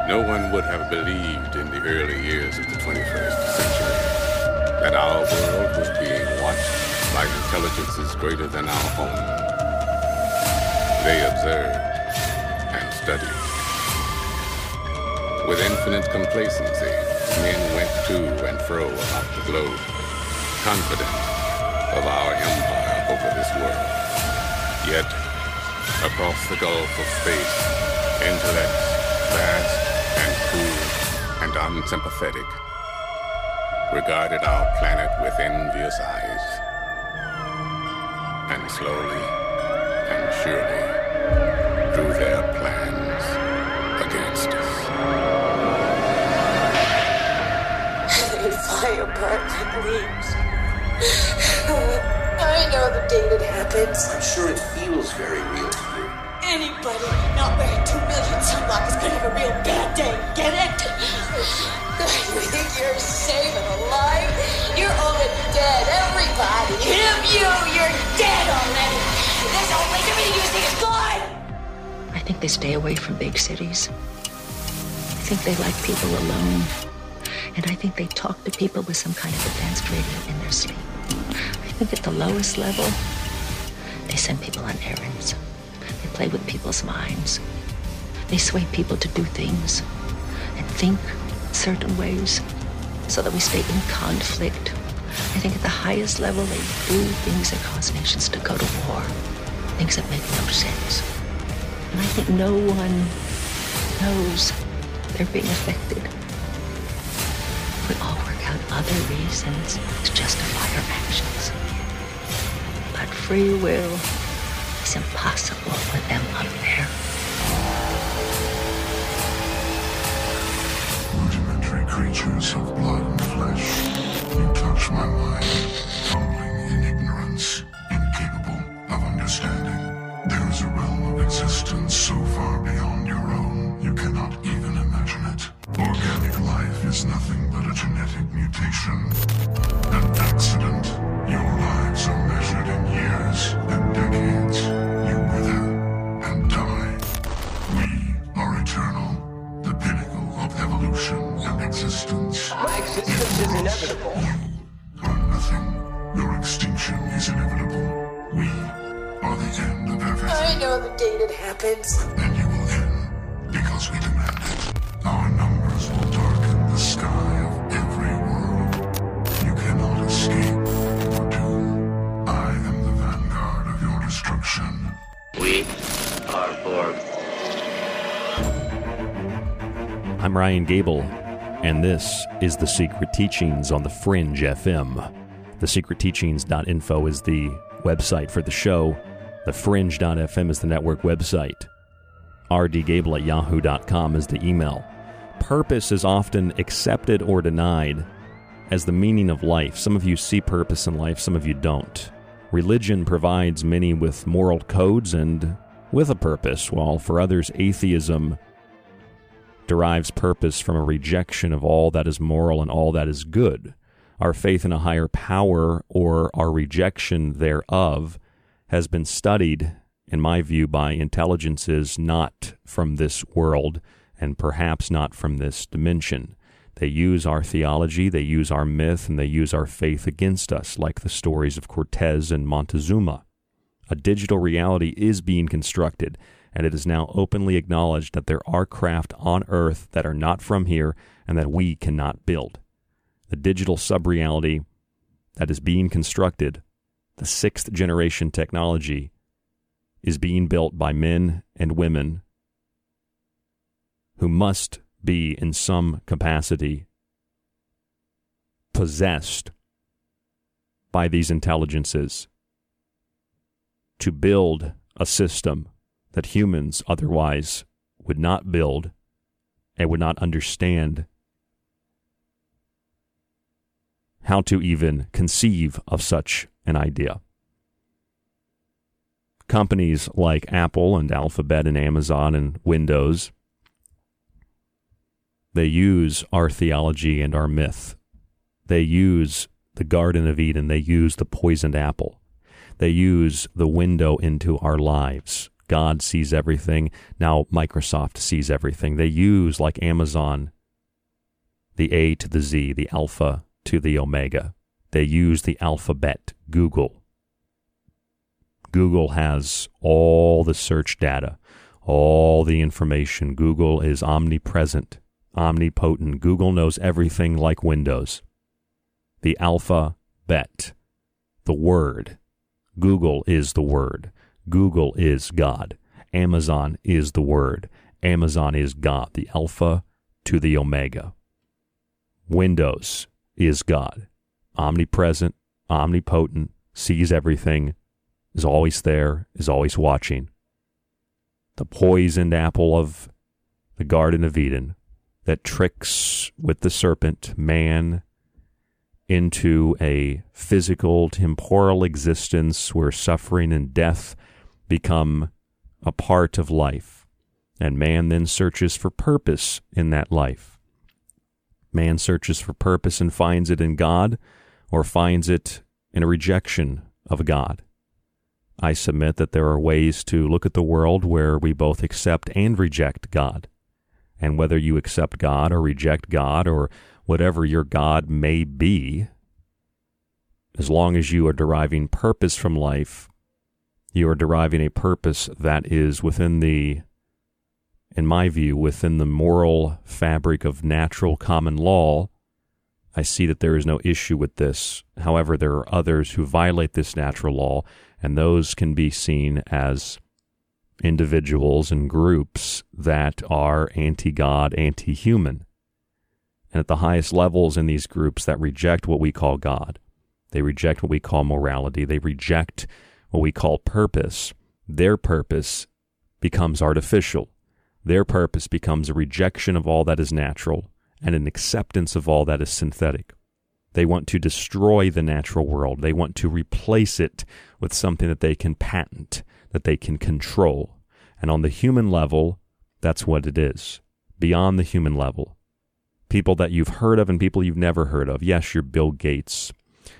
No one would have believed in the early years of the twenty-first century that our world was being watched by intelligences greater than our own. They observed and studied. With infinite complacency, men went to and fro about the globe, confident of our empire over this world. Yet, across the gulf of space, intellects vast and cool and unsympathetic regarded our planet with envious eyes. And slowly and surely drew their plans against us. Heavenly fire burnt like leaves. I know the date it happens. I'm sure it feels very real to you. Anybody not wearing two million sunblock is gonna have a real bad day. Get it? You think you're safe and alive? You're already dead, everybody. Him, you, you're dead already. There's always everything you think is gone. I think they stay away from big cities. I think they like people alone. And I think they talk to people with some kind of advanced radio in their sleep. I think at the lowest level, they send people on errands. They play with people's minds. They sway people to do things and think certain ways so that we stay in conflict. I think at the highest level they do things that cause nations to go to war, things that make no sense. And I think no one knows they're being affected. We all work out other reasons to justify our actions. But free will is impossible with them up there. Creatures of blood and flesh, you touch my mind, fumbling in ignorance, incapable of understanding. There is a realm of existence so far beyond your own, you cannot even imagine it. Organic life is nothing but a genetic mutation, an accident. Your lives are measured in years and decades. You wither and die. We are eternal, the pinnacle of evolution. Existence. My existence is inevitable. You are nothing. Your extinction is inevitable. We are the end of everything. I know the date it happens. And you will end because we demand it. Our numbers will darken the sky of every world. You cannot escape your doom. I am the vanguard of your destruction. We are born. I'm Ryan Gable. And this is The Secret Teachings on The Fringe F M. the secret teachings dot info is the website for the show. the fringe dot f m is the network website. r d gable at yahoo dot com is the email. Purpose is often accepted or denied as the meaning of life. Some of you see purpose in life, some of you don't. Religion provides many with moral codes and with a purpose, while for others atheism derives purpose from a rejection of all that is moral and all that is good. Our faith in a higher power or our rejection thereof has been studied, in my view, by intelligences not from this world and perhaps not from this dimension. They use our theology, they use our myth, and they use our faith against us, like the stories of Cortez and Montezuma. A digital reality is being constructed, and it is now openly acknowledged that there are craft on Earth that are not from here and that we cannot build. The digital sub-reality that is being constructed the sixth generation technology is being built by men and women who must be in some capacity possessed by these intelligences to build a system that humans otherwise would not build and would not understand how to even conceive of such an idea. Companies like Apple and Alphabet and Amazon and Windows, they use our theology and our myth. They use the Garden of Eden. They use the poisoned apple. They use the window into our lives. God sees everything. Now Microsoft sees everything. They use, like Amazon, the A to the Z, the Alpha to the Omega. They use the alphabet, Google. Google has all the search data, all the information. Google is omnipresent, omnipotent. Google knows everything like Windows. The alphabet, the word. Google is the word. Google is God. Amazon is the word. Amazon is God, the Alpha to the Omega. Windows is God. Omnipresent, omnipotent, sees everything, is always there, is always watching. The poisoned apple of the Garden of Eden that tricks with the serpent man into a physical, temporal existence where suffering and death become a part of life. And man then searches for purpose in that life. Man searches for purpose and finds it in God, or finds it in a rejection of God. I submit that there are ways to look at the world where we both accept and reject God. And whether you accept God or reject God or whatever your God may be, as long as you are deriving purpose from life, you are deriving a purpose that is within the, in my view, within the moral fabric of natural common law. I see that there is no issue with this. However, there are others who violate this natural law, and those can be seen as individuals and groups that are anti-God, anti-human. And at the highest levels in these groups that reject what we call God, they reject what we call morality, they reject what we call purpose, their purpose becomes artificial. Their purpose becomes a rejection of all that is natural and an acceptance of all that is synthetic. They want to destroy the natural world. They want to replace it with something that they can patent, that they can control. And on the human level, that's what it is. Beyond the human level, people that you've heard of and people you've never heard of. Yes, you're Bill Gates.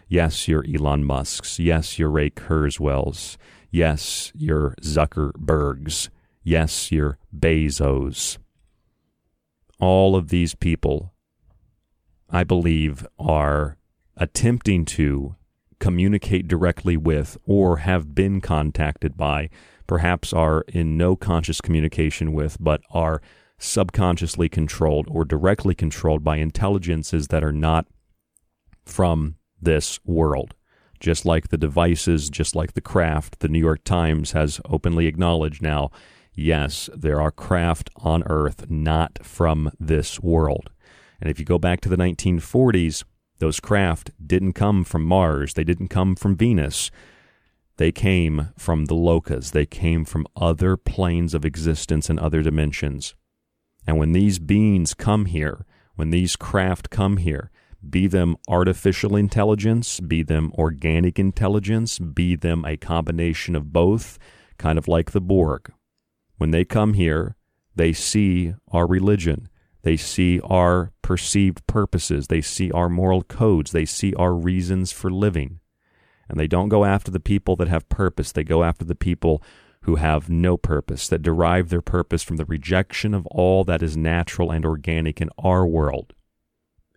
Yes, you're Elon Musk's. Yes, you're Ray Kurzweil's. Yes, you're Zuckerberg's. Yes, you're Bezos. All of these people, I believe, are attempting to communicate directly with or have been contacted by, perhaps are in no conscious communication with, but are subconsciously controlled or directly controlled by intelligences that are not from this world. Just like the devices, just like the craft, the New York Times has openly acknowledged now, yes, there are craft on Earth not from this world. And if you go back to the nineteen forties, those craft didn't come from Mars. They didn't come from Venus. They came from the lokas. They came from other planes of existence and other dimensions. And when these beings come here, when these craft come here, be them artificial intelligence, be them organic intelligence, be them a combination of both, kind of like the Borg. When they come here, they see our religion. They see our perceived purposes. They see our moral codes. They see our reasons for living. And they don't go after the people that have purpose. They go after the people who have no purpose, that derive their purpose from the rejection of all that is natural and organic in our world.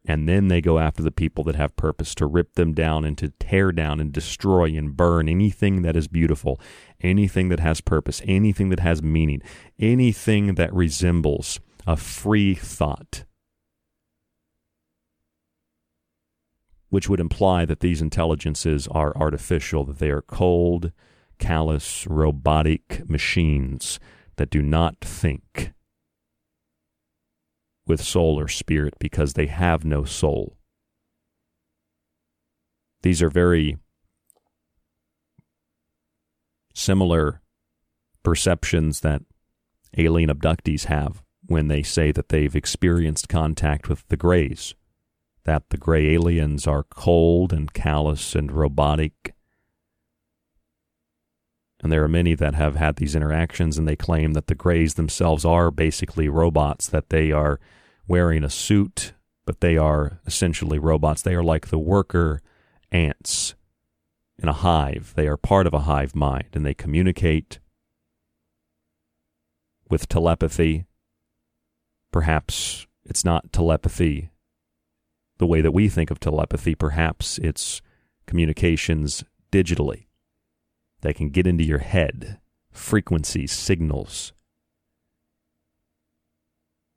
And then they go after the people that have purpose to rip them down and to tear down and destroy and burn anything that is beautiful, anything that has purpose, anything that has meaning, anything that resembles a free thought. which would imply that these intelligences are artificial, that they are cold, callous, robotic machines that do not think with soul or spirit because they have no soul. These are very similar perceptions that alien abductees have when they say that they've experienced contact with the grays, that the gray aliens are cold and callous and robotic. And there are many that have had these interactions, and they claim that the grays themselves are basically robots, that they are wearing a suit, but they are essentially robots. They are like the worker ants in a hive. They are part of a hive mind, and they communicate with telepathy. Perhaps it's not telepathy the way that we think of telepathy. Perhaps it's communications digitally. They can get into your head, frequencies, signals.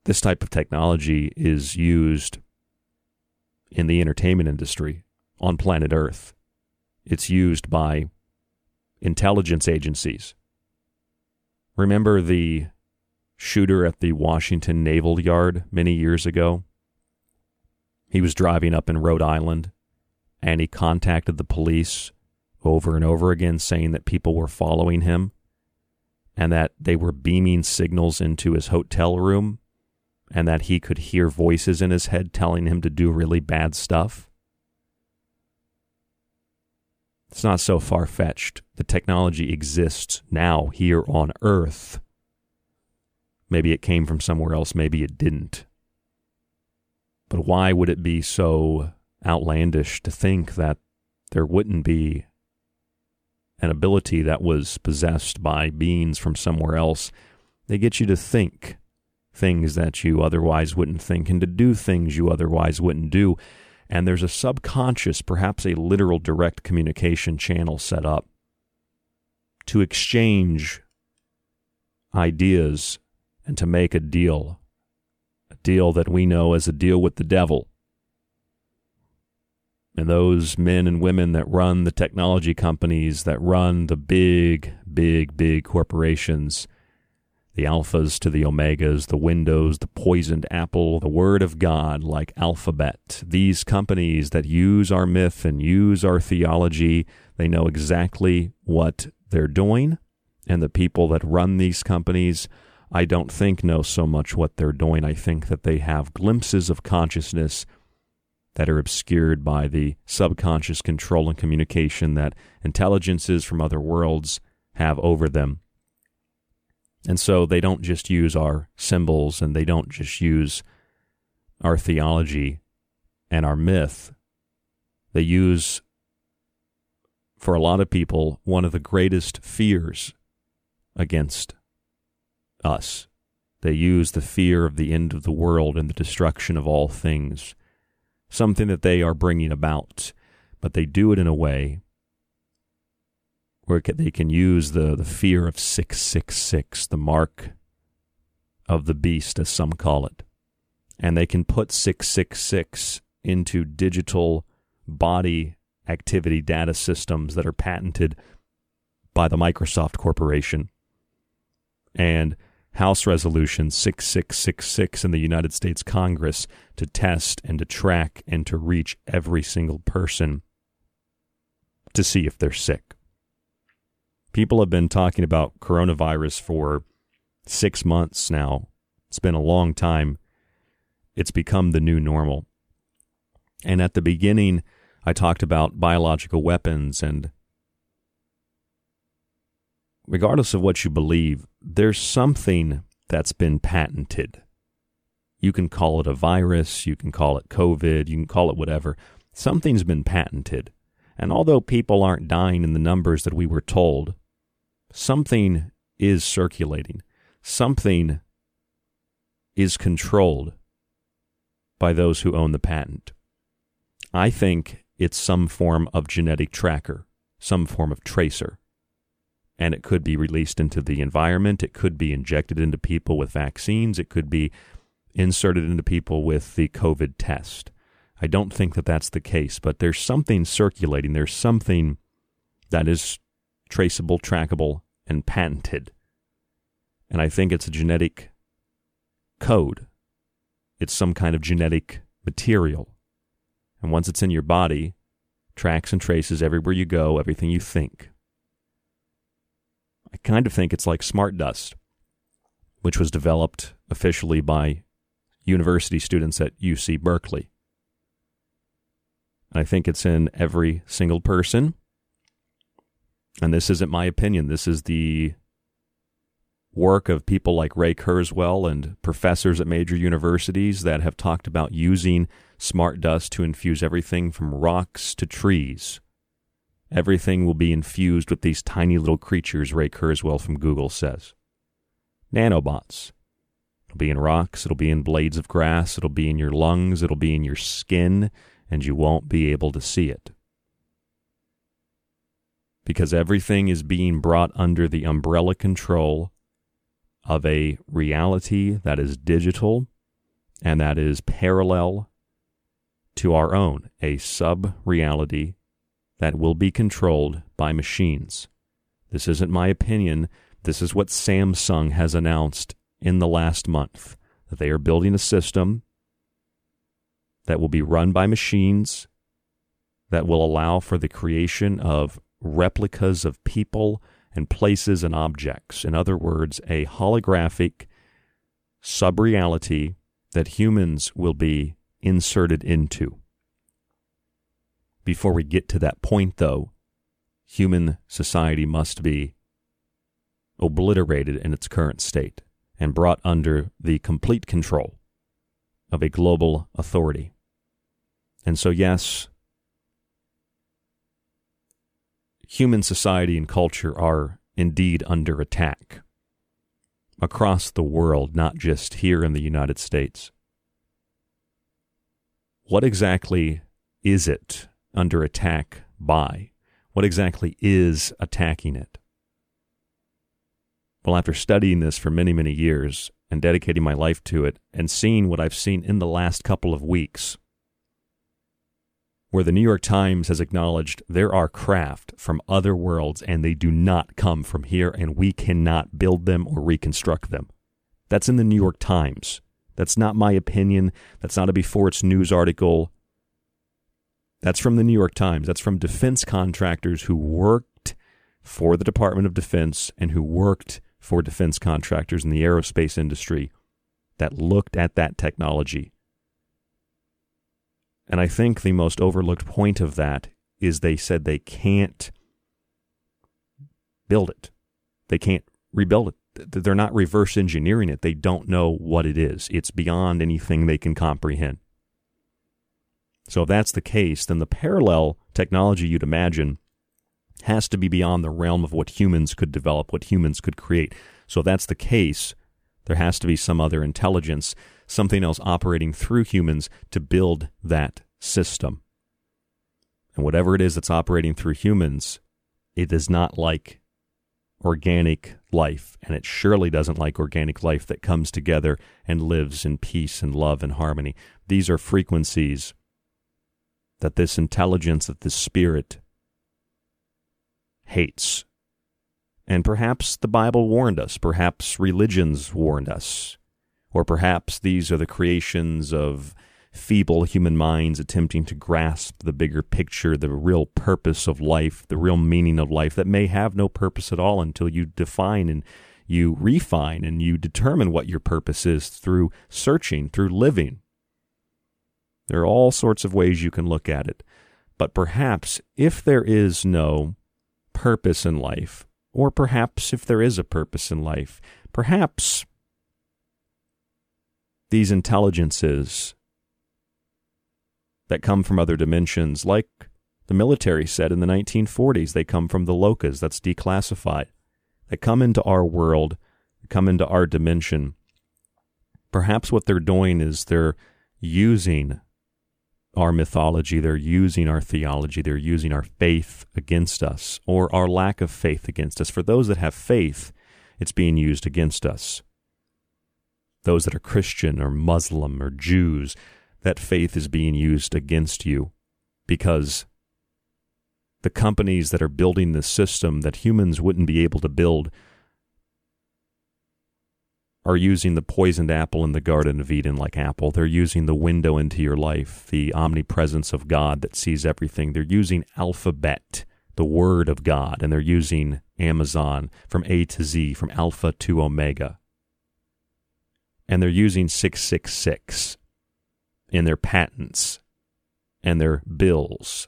This type of technology is used in the entertainment industry on planet Earth. It's used by intelligence agencies. Remember the shooter at the Washington Naval Yard many years ago? He was driving up in Rhode Island, and he contacted the police over and over again saying that people were following him and that they were beaming signals into his hotel room and that he could hear voices in his head telling him to do really bad stuff. It's not so far-fetched. The technology exists now here on Earth. Maybe it came from somewhere else, maybe it didn't. But why would it be so outlandish to think that there wouldn't be an ability that was possessed by beings from somewhere else? They get you to think things that you otherwise wouldn't think and to do things you otherwise wouldn't do. And there's a subconscious, perhaps a literal direct communication channel set up to exchange ideas and to make a deal, a deal that we know as a deal with the devil. And those men and women that run the technology companies, that run the big, big, big corporations, the alphas to the omegas, the windows, the poisoned apple, the word of God like alphabet. These companies that use our myth and use our theology, they know exactly what they're doing. And the people that run these companies, I don't think know so much what they're doing. I think that they have glimpses of consciousness that are obscured by the subconscious control and communication that intelligences from other worlds have over them. And so they don't just use our symbols, and they don't just use our theology and our myth. They use, for a lot of people, one of the greatest fears against us. They use the fear of the end of the world and the destruction of all things, something that they are bringing about, but they do it in a way where they can use the, the fear of six six six, the mark of the beast, as some call it, and they can put six six six into digital body activity data systems that are patented by the Microsoft Corporation. And House Resolution six six six six in the United States Congress to test and to track and to reach every single person to see if they're sick. People have been talking about coronavirus for six months now. It's been a long time. It's become the new normal. And at the beginning, I talked about biological weapons, and regardless of what you believe, there's something that's been patented. You can call it a virus, you can call it COVID, you can call it whatever. Something's been patented. And although people aren't dying in the numbers that we were told, something is circulating. Something is controlled by those who own the patent. I think it's some form of genetic tracker, some form of tracer. And it could be released into the environment. It could be injected into people with vaccines. It could be inserted into people with the COVID test. I don't think that that's the case, but there's something circulating. There's something that is traceable, trackable, and patented. And I think it's a genetic code. It's some kind of genetic material. And once it's in your body, tracks and traces everywhere you go, everything you think. I kind of think it's like smart dust, which was developed officially by university students at U C Berkeley. I think it's in every single person. And this isn't my opinion. This is the work of people like Ray Kurzweil and professors at major universities that have talked about using smart dust to infuse everything from rocks to trees. Everything will be infused with these tiny little creatures, Ray Kurzweil from Google says. Nanobots. It'll be in rocks, it'll be in blades of grass, it'll be in your lungs, it'll be in your skin, and you won't be able to see it. Because everything is being brought under the umbrella control of a reality that is digital and that is parallel to our own, a sub-reality that will be controlled by machines. This isn't my opinion. This is what Samsung has announced in the last month, that they are building a system that will be run by machines that will allow for the creation of replicas of people and places and objects. In other words, a holographic sub-reality that humans will be inserted into. Before we get to that point, though, human society must be obliterated in its current state and brought under the complete control of a global authority. And so, yes, human society and culture are indeed under attack across the world, not just here in the United States. What exactly is it under attack by? What exactly is attacking it? Well, after studying this for many, many years and dedicating my life to it and seeing what I've seen in the last couple of weeks, where the New York Times has acknowledged there are craft from other worlds and they do not come from here and we cannot build them or reconstruct them. That's in the New York Times. That's not my opinion. That's not a Before It's News article. That's from the New York Times. That's from defense contractors who worked for the Department of Defense and who worked for defense contractors in the aerospace industry that looked at that technology. And I think the most overlooked point of that is they said they can't build it. They can't rebuild it. They're not reverse engineering it. They don't know what it is. It's beyond anything they can comprehend. So if that's the case, then the parallel technology you'd imagine has to be beyond the realm of what humans could develop, what humans could create. So if that's the case, there has to be some other intelligence, something else operating through humans to build that system. And whatever it is that's operating through humans, it is not like organic life, and it surely doesn't like organic life that comes together and lives in peace and love and harmony. These are frequencies that this intelligence, that this spirit hates. And perhaps the Bible warned us, perhaps religions warned us, or perhaps these are the creations of feeble human minds attempting to grasp the bigger picture, the real purpose of life, the real meaning of life that may have no purpose at all until you define and you refine and you determine what your purpose is through searching, through living. There are all sorts of ways you can look at it. But perhaps if there is no purpose in life, or perhaps if there is a purpose in life, perhaps these intelligences that come from other dimensions, like the military said in the nineteen forties, they come from the LOCAs, that's declassified. They come into our world, they come into our dimension. Perhaps what they're doing is they're using our mythology, they're using our theology, they're using our faith against us, or our lack of faith against us. For those that have faith, it's being used against us. Those that are Christian or Muslim or Jews, that faith is being used against you, because the companies that are building this system that humans wouldn't be able to build are using the poisoned apple in the Garden of Eden like Apple. They're using the window into your life, the omnipresence of God that sees everything. They're using alphabet, the word of God, and they're using Amazon from A to Z, from Alpha to Omega. And they're using six six six in their patents and their bills,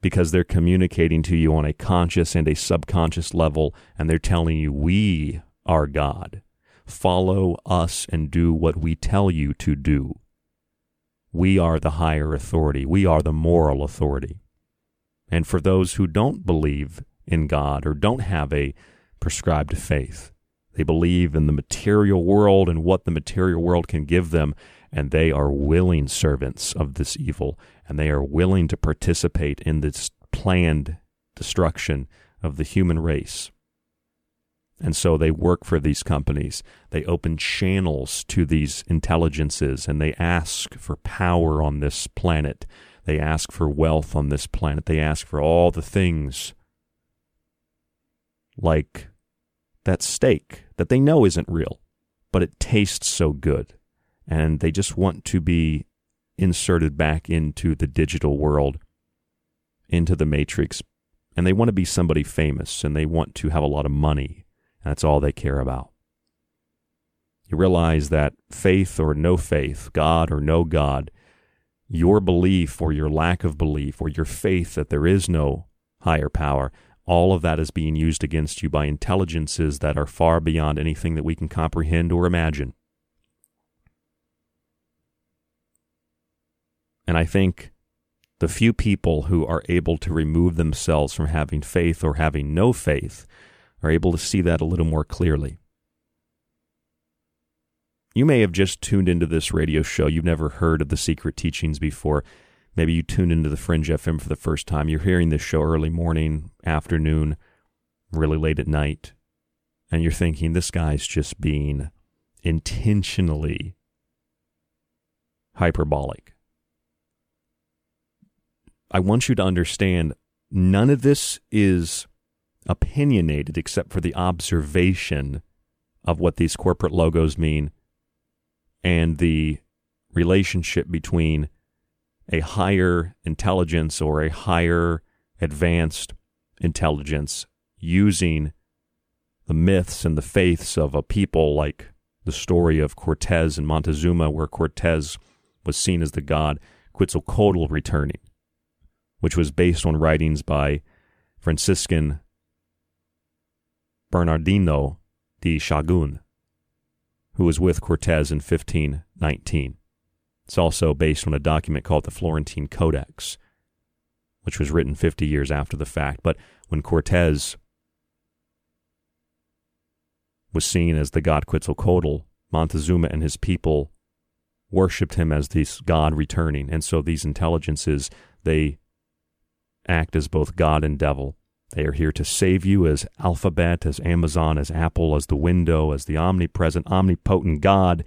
because they're communicating to you on a conscious and a subconscious level, and they're telling you, we are God. Follow us and do what we tell you to do. We are the higher authority. We are the moral authority. And for those who don't believe in God or don't have a prescribed faith, they believe in the material world and what the material world can give them, and they are willing servants of this evil, and they are willing to participate in this planned destruction of the human race. And so they work for these companies. They open channels to these intelligences, and they ask for power on this planet. They ask for wealth on this planet. They ask for all the things, like that steak that they know isn't real, but it tastes so good. And they just want to be inserted back into the digital world, into the Matrix. And they want to be somebody famous, and they want to have a lot of money. And that's all they care about. You realize that faith or no faith, God or no God, your belief or your lack of belief or your faith that there is no higher power, all of that is being used against you by intelligences that are far beyond anything that we can comprehend or imagine. And I think the few people who are able to remove themselves from having faith or having no faith are able to see that a little more clearly. You may have just tuned into this radio show. You've never heard of The Secret Teachings before. Maybe you tuned into the Fringe F M for the first time. You're hearing this show early morning, afternoon, really late at night. And you're thinking, this guy's just being intentionally hyperbolic. I want you to understand none of this is opinionated except for the observation of what these corporate logos mean and the relationship between a higher intelligence or a higher advanced intelligence using the myths and the faiths of a people, like the story of Cortez and Montezuma, where Cortez was seen as the god Quetzalcoatl returning, which was based on writings by Franciscan Bernardino de Sahagún, who was with Cortez in fifteen nineteen. It's also based on a document called the Florentine Codex, which was written fifty years after the fact. But when Cortez was seen as the god Quetzalcoatl, Montezuma and his people worshipped him as this god returning. And so these intelligences, they act as both God and devil. They are here to save you as Alphabet, as Amazon, as Apple, as the window, as the omnipresent, omnipotent God,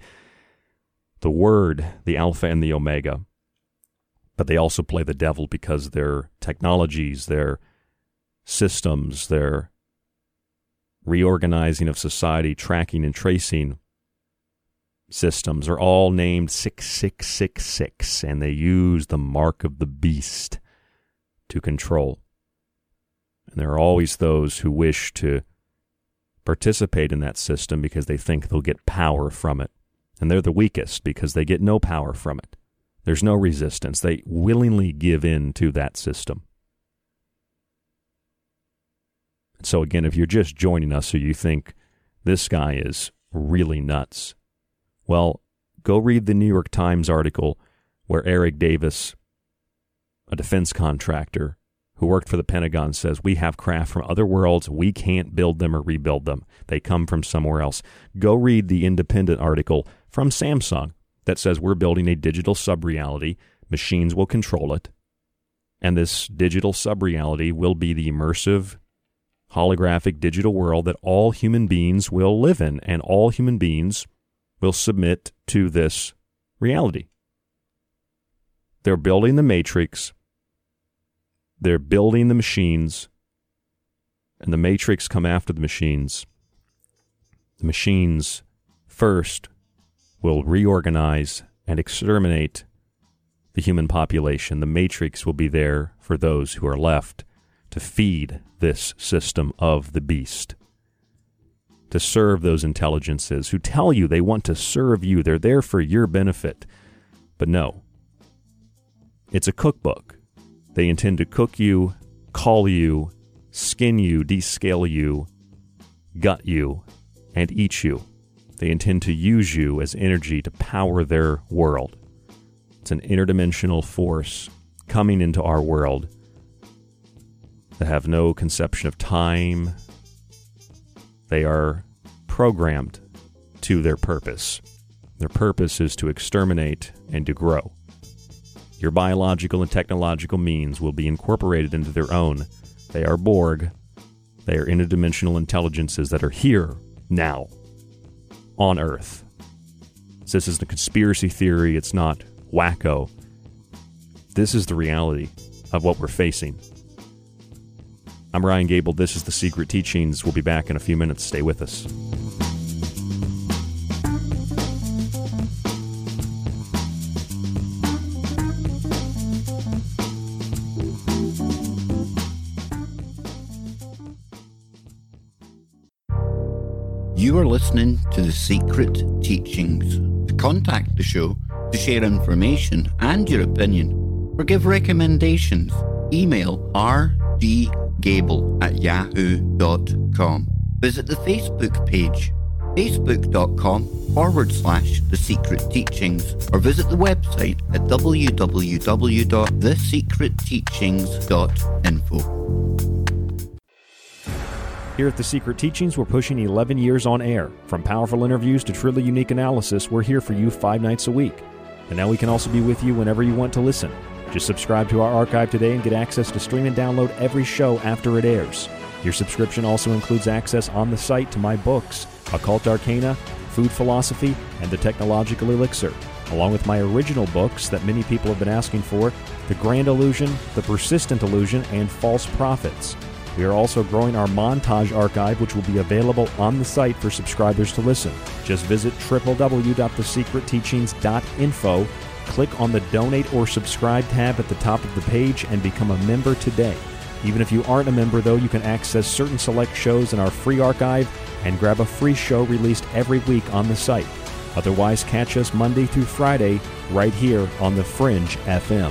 the Word, the Alpha and the Omega. But they also play the devil because their technologies, their systems, their reorganizing of society, tracking and tracing systems are all named six six six six, and they use the mark of the beast to control. And there are always those who wish to participate in that system because they think they'll get power from it. And they're the weakest because they get no power from it. There's no resistance. They willingly give in to that system. So again, if you're just joining us or you think this guy is really nuts, well, go read the New York Times article where Eric Davis, a defense contractor who worked for the Pentagon, says, we have craft from other worlds. We can't build them or rebuild them. They come from somewhere else. Go read the Independent article from Samsung that says we're building a digital sub-reality. Machines will control it. And this digital sub-reality will be the immersive, holographic digital world that all human beings will live in. And all human beings will submit to this reality. They're building the Matrix. They're building the machines. And the Matrix come after the machines. The machines first will reorganize and exterminate the human population. The Matrix will be there for those who are left to feed this system of the beast, to serve those intelligences who tell you they want to serve you. They're there for your benefit. But no, it's a cookbook. They intend to cook you, call you, skin you, descale you, gut you, and eat you. They intend to use you as energy to power their world. It's an interdimensional force coming into our world that have no conception of time. They are programmed to their purpose. Their purpose is to exterminate and to grow. Your biological and technological means will be incorporated into their own. They are Borg. They are interdimensional intelligences that are here, now, on Earth. This isn't a conspiracy theory. It's not wacko. This is the reality of what we're facing. I'm Ryan Gable. This is The Secret Teachings. We'll be back in a few minutes. Stay with us. You are listening to The Secret Teachings. To contact the show, to share information and your opinion, or give recommendations, email r d gable at yahoo dot com. Visit the Facebook page, facebook dot com forward slash The Secret Teachings, or visit the website at w w w dot the secret teachings dot info. Here at The Secret Teachings, we're pushing eleven years on air. From powerful interviews to truly unique analysis, we're here for you five nights a week. And now we can also be with you whenever you want to listen. Just subscribe to our archive today and get access to stream and download every show after it airs. Your subscription also includes access on the site to my books, Occult Arcana, Food Philosophy, and The Technological Elixir, along with my original books that many people have been asking for, The Grand Illusion, The Persistent Illusion, and False Prophets. We are also growing our montage archive, which will be available on the site for subscribers to listen. Just visit w w w dot the secret teachings dot info, click on the Donate or Subscribe tab at the top of the page, and become a member today. Even if you aren't a member, though, you can access certain select shows in our free archive and grab a free show released every week on the site. Otherwise, catch us Monday through Friday right here on The Fringe F M.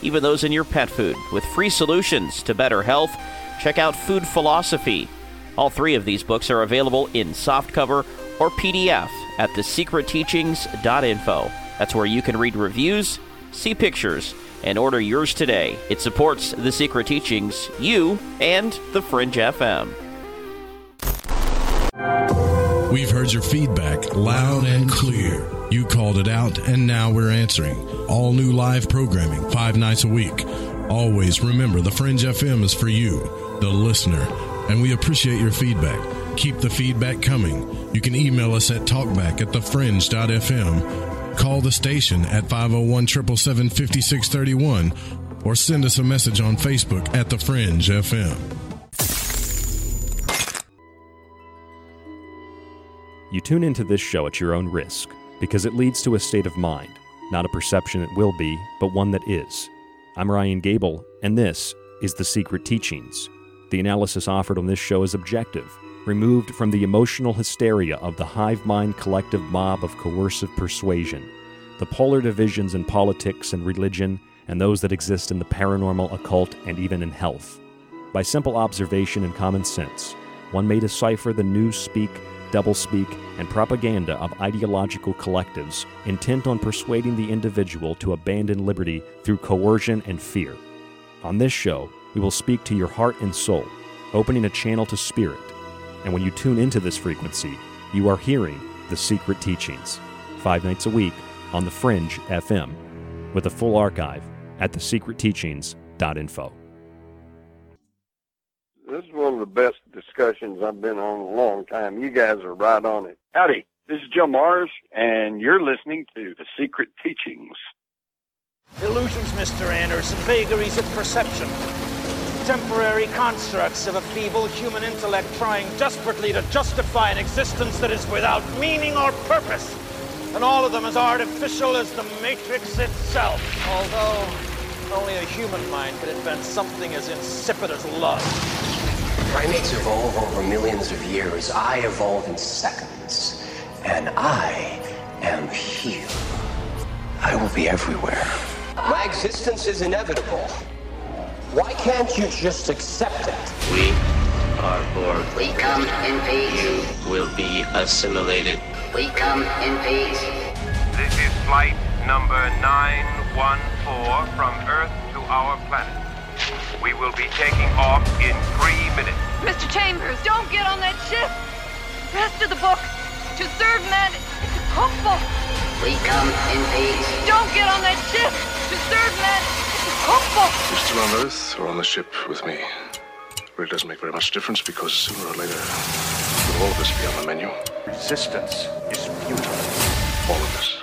even those in your pet food, with free solutions to better health, check out Food Philosophy. All three of these books are available in softcover or P D F at the secret teachings dot info. That's where you can read reviews, see pictures, and order yours today. It supports The Secret Teachings, you, and The Fringe F M. We've heard your feedback loud and clear. You called it out, and now we're answering. All new live programming, five nights a week. Always remember, The Fringe F M is for you, the listener, and we appreciate your feedback. Keep the feedback coming. You can email us at talkback at the fringe dot f m, call the station at five oh one, seven seven seven, five six three one, or send us a message on Facebook at The Fringe F M. You tune into this show at your own risk, because it leads to a state of mind, not a perception it will be, but one that is. I'm Ryan Gable, and this is The Secret Teachings. The analysis offered on this show is objective, removed from the emotional hysteria of the hive mind collective mob of coercive persuasion, the polar divisions in politics and religion, and those that exist in the paranormal, occult, and even in health. By simple observation and common sense, One may decipher the newspeak, doublespeak, and propaganda of ideological collectives intent on persuading the individual to abandon liberty through coercion and fear. On this show, we will speak to your heart and soul, opening a channel to spirit. And when you tune into this frequency, you are hearing The Secret Teachings, five nights a week on The Fringe F M, with a full archive at the secret teachings dot info. This is one of the best discussions I've been on in a long time. You guys are right on it. Howdy, this is Joe Mars, and you're listening to The Secret Teachings. Illusions, Mister Anderson, vagaries of perception. Temporary constructs of a feeble human intellect trying desperately to justify an existence that is without meaning or purpose. And all of them as artificial as the Matrix itself. Although, only a human mind could invent something as insipid as love. Primates evolve over millions of years. I evolve in seconds. And I am here. I will be everywhere. My existence is inevitable. Why can't you just accept it? We are born. We come in peace. You will be assimilated. We come in peace. This is flight number nine one four from Earth to our planet. We will be taking off in three minutes. Mister Chambers, don't get on that ship. Rest of the book, to serve men, it's hopeful. We come in peace. Don't get on that ship. To serve men. You're still on Earth or on the ship with me. Well, it doesn't make very much difference because sooner or later, we'll all of us be on the menu. Resistance is futile. All of us.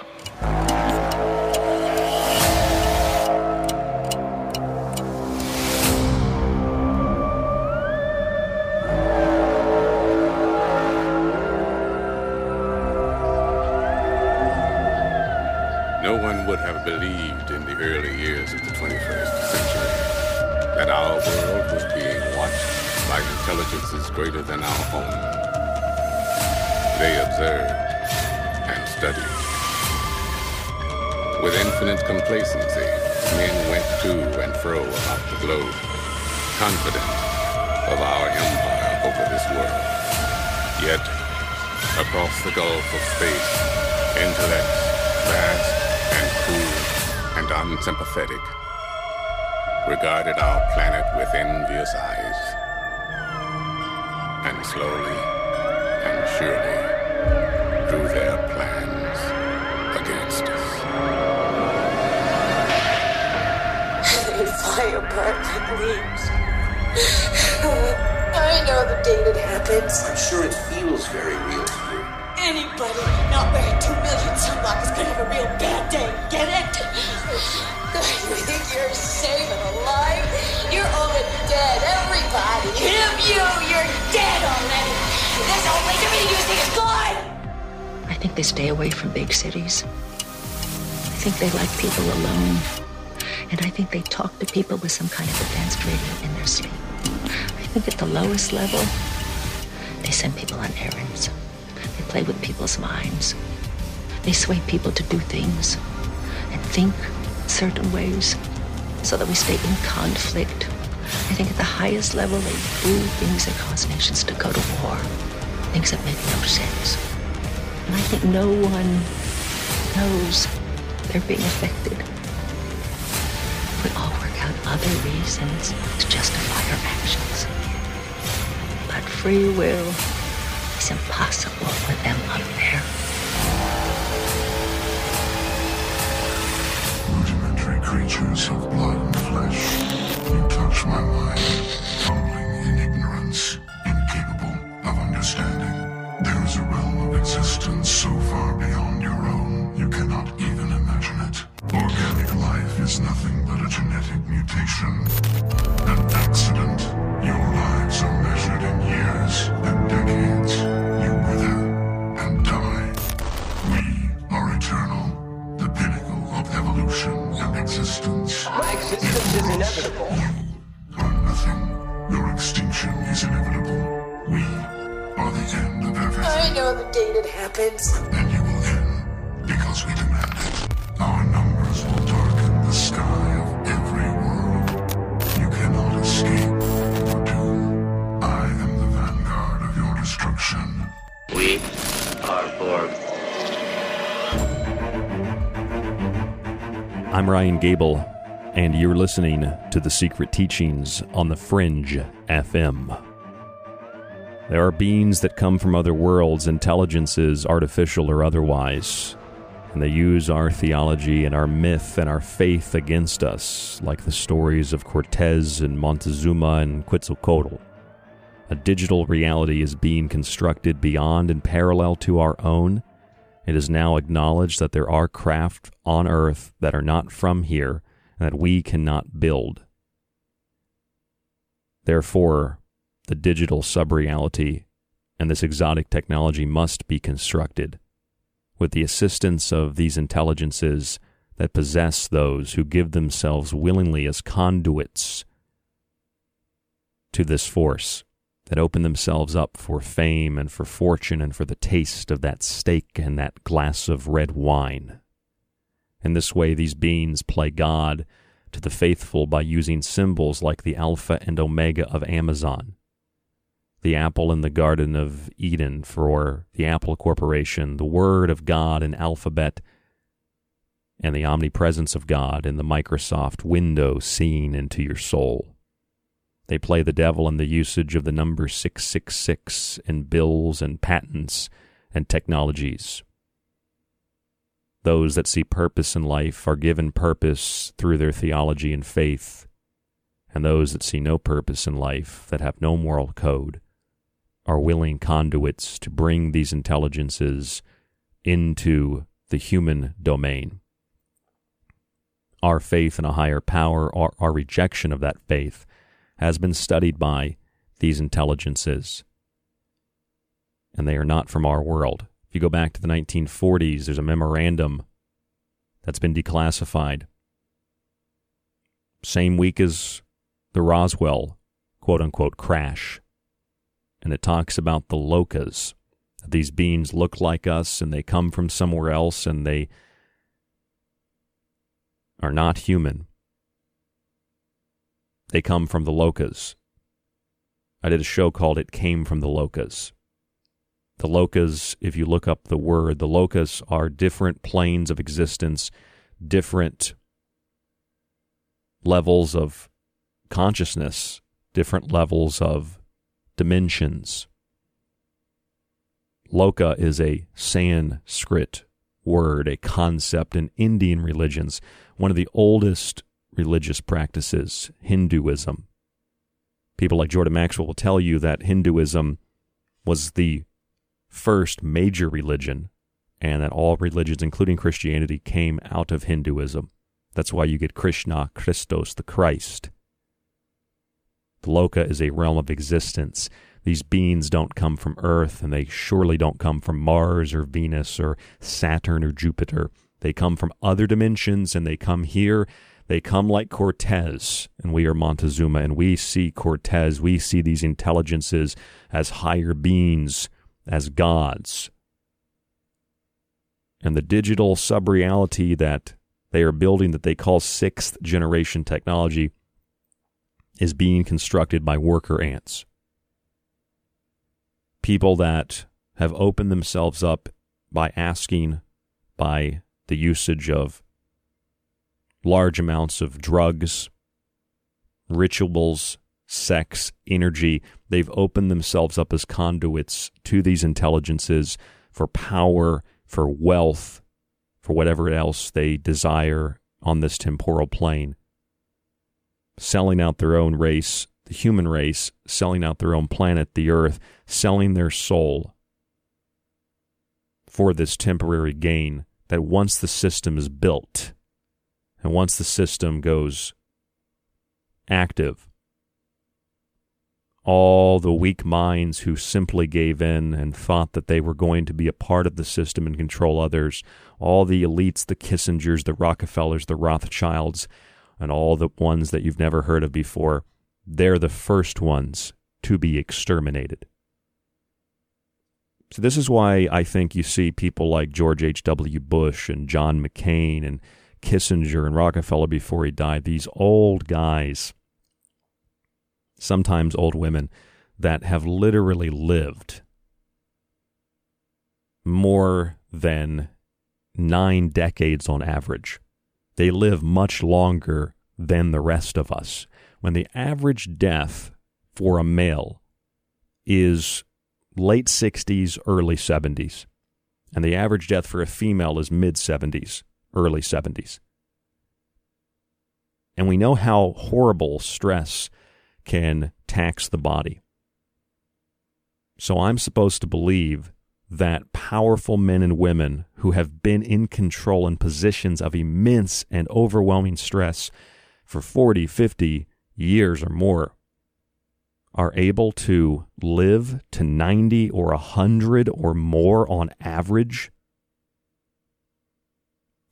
No one would have believed in the early years of the twenty-first century that our world was being watched by intelligences greater than our own. They observed and studied. With infinite complacency, men went to and fro about the globe, confident of our empire over this world. Yet, across the gulf of space, intellects vast and cool and unsympathetic regarded our planet with envious eyes, and slowly and surely drew their plans against us. How they fly apart like leaves. I know the date it happens. I'm sure it feels very real to you. Anybody not wearing two million sunblock is gonna have a real bad day. Get it? You think you're safe and alive? You're already dead. Everybody, him, you, you're dead already. There's no way to be using it. God! I think they stay away from big cities. I think they like people alone, and I think they talk to people with some kind of advanced radio in their sleep. I think at the lowest level, they send people on errands. Play with people's minds. They sway people to do things and think certain ways so that we stay in conflict. I think at the highest level, they do things that cause nations to go to war, things that make no sense. And I think no one knows they're being affected. We all work out other reasons to justify our actions. But free will, it's impossible with them up there. Rudimentary creatures of blood and flesh. You touch my mind, fumbling in ignorance, incapable of understanding. There is a realm of existence so far beyond your own, you cannot even imagine it. Organic life is nothing but a genetic mutation, an accident. Your lives are measured in years and decades. You wither and die. We are eternal, the pinnacle of evolution and existence. My existence is inevitable. You are nothing. Your extinction is inevitable. We are the end of everything. I know the date it happens. And you will end because we demand it. Our numbers will darken the sky of every world. You cannot escape. I am the vanguard org. I'm Ryan Gable, and you're listening to The Secret Teachings on The Fringe F M. There are beings that come from other worlds, intelligences, artificial or otherwise, and they use our theology and our myth and our faith against us, like the stories of Cortez and Montezuma and Quetzalcoatl. A digital reality is being constructed beyond and parallel to our own. It is now acknowledged that there are craft on Earth that are not from here and that we cannot build. Therefore, the digital subreality and this exotic technology must be constructed with the assistance of these intelligences that possess those who give themselves willingly as conduits to this force, that open themselves up for fame and for fortune and for the taste of that steak and that glass of red wine. In this way, these beings play God to the faithful by using symbols like the Alpha and Omega of Amazon, the apple in the Garden of Eden for the Apple Corporation, the Word of God in Alphabet, and the omnipresence of God in the Microsoft window seen into your soul. They play the devil in the usage of the number six six six in bills and patents and technologies. Those that see purpose in life are given purpose through their theology and faith, and those that see no purpose in life, that have no moral code, are willing conduits to bring these intelligences into the human domain. Our faith in a higher power, or our rejection of that faith, has been studied by these intelligences, and they are not from our world. If you go back to the nineteen forties, there's a memorandum that's been declassified. Same week as the Roswell, quote-unquote, crash, and it talks about the Locas. These beings look like us, and they come from somewhere else, and they are not human. They come from the Locas. I did a show called It Came from the Locas. The Locas, if you look up the word, the Locas are different planes of existence, different levels of consciousness, different levels of dimensions. Loka is a Sanskrit word, a concept in Indian religions, one of the oldest religious practices, Hinduism. People like Jordan Maxwell will tell you that Hinduism was the first major religion, and that all religions, including Christianity, came out of Hinduism. That's why you get Krishna, Christos, the Christ. The Loka is a realm of existence. These beings don't come from Earth, and they surely don't come from Mars or Venus or Saturn or Jupiter. They come from other dimensions, and they come here. They come like Cortez, and we are Montezuma, and we see Cortez. We see these intelligences as higher beings, as gods. And the digital subreality that they are building, that they call sixth generation technology, is being constructed by worker ants. People that have opened themselves up by asking, by the usage of large amounts of drugs, rituals, sex, energy. They've opened themselves up as conduits to these intelligences for power, for wealth, for whatever else they desire on this temporal plane. Selling out their own race, the human race, selling out their own planet, the Earth, selling their soul for this temporary gain that once the system is built, and once the system goes active, all the weak minds who simply gave in and thought that they were going to be a part of the system and control others, all the elites, the Kissingers, the Rockefellers, the Rothschilds, and all the ones that you've never heard of before, they're the first ones to be exterminated. So this is why I think you see people like George H W Bush and John McCain and Kissinger and Rockefeller before he died, these old guys, sometimes old women, that have literally lived more than nine decades on average. They live much longer than the rest of us. When the average death for a male is late sixties, early seventies, and the average death for a female is mid-seventies, early seventies. And we know how horrible stress can tax the body. So I'm supposed to believe that powerful men and women who have been in control in positions of immense and overwhelming stress for forty, fifty years or more are able to live to ninety or one hundred or more on average.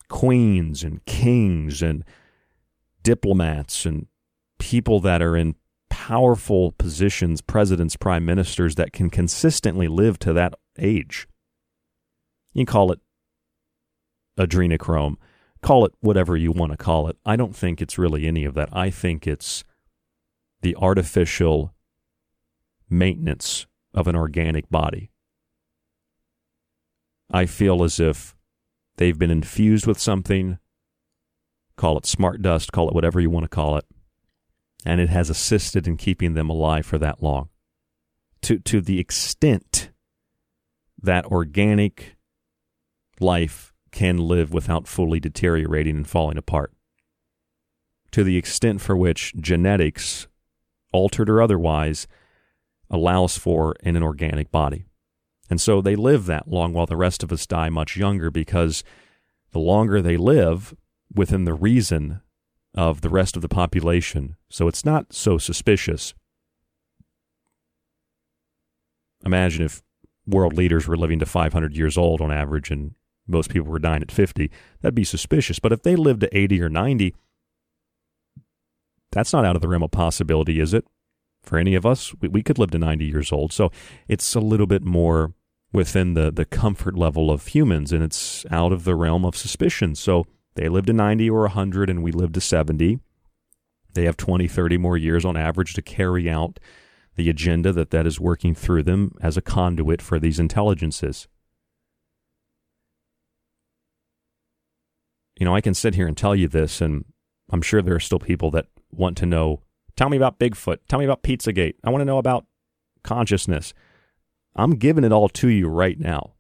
Queens and kings and diplomats and people that are in powerful positions, presidents, prime ministers, that can consistently live to that age. You can call it adrenochrome, call it whatever you want to call it. I don't think it's really any of that. I think it's the artificial maintenance of an organic body. I feel as if they've been infused with something, call it smart dust, call it whatever you want to call it, and it has assisted in keeping them alive for that long. To to the extent that organic life can live without fully deteriorating and falling apart. To the extent for which genetics, altered or otherwise, allows for in an organic body. And so they live that long while the rest of us die much younger, because the longer they live within the reason of the rest of the population, so it's not so suspicious. Imagine if world leaders were living to five hundred years old on average and most people were dying at fifty. That'd be suspicious. But if they lived to eighty or ninety, that's not out of the realm of possibility, is it? For any of us, we, we could live to ninety years old. So it's a little bit more within the, the comfort level of humans, and it's out of the realm of suspicion. So they live to ninety or one hundred, and we live to seventy. They have twenty, thirty more years on average to carry out the agenda that that is working through them as a conduit for these intelligences. You know, I can sit here and tell you this, and I'm sure there are still people that want to know, tell me about Bigfoot, tell me about Pizzagate, I want to know about consciousness. I'm giving it all to you right now.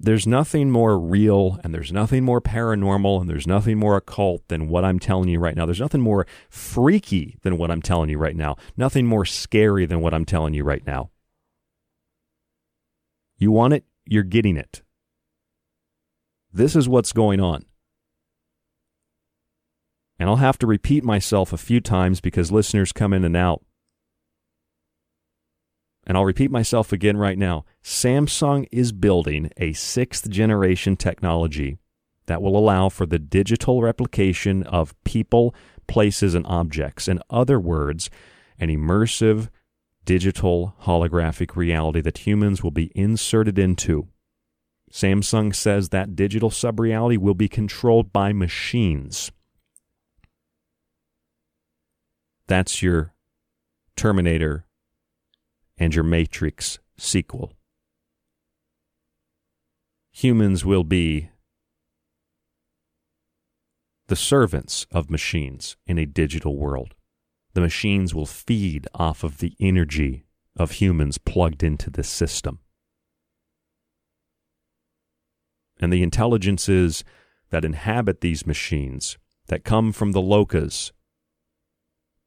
There's nothing more real, and there's nothing more paranormal, and there's nothing more occult than what I'm telling you right now. There's nothing more freaky than what I'm telling you right now. Nothing more scary than what I'm telling you right now. You want it, you're getting it. This is what's going on. And I'll have to repeat myself a few times because listeners come in and out. And I'll repeat myself again right now. Samsung is building a sixth generation technology that will allow for the digital replication of people, places, and objects. In other words, an immersive digital holographic reality that humans will be inserted into. Samsung says that digital sub-reality will be controlled by machines. That's your Terminator and your Matrix sequel. Humans will be the servants of machines in a digital world. The machines will feed off of the energy of humans plugged into this system. And the intelligences that inhabit these machines, that come from the lokas,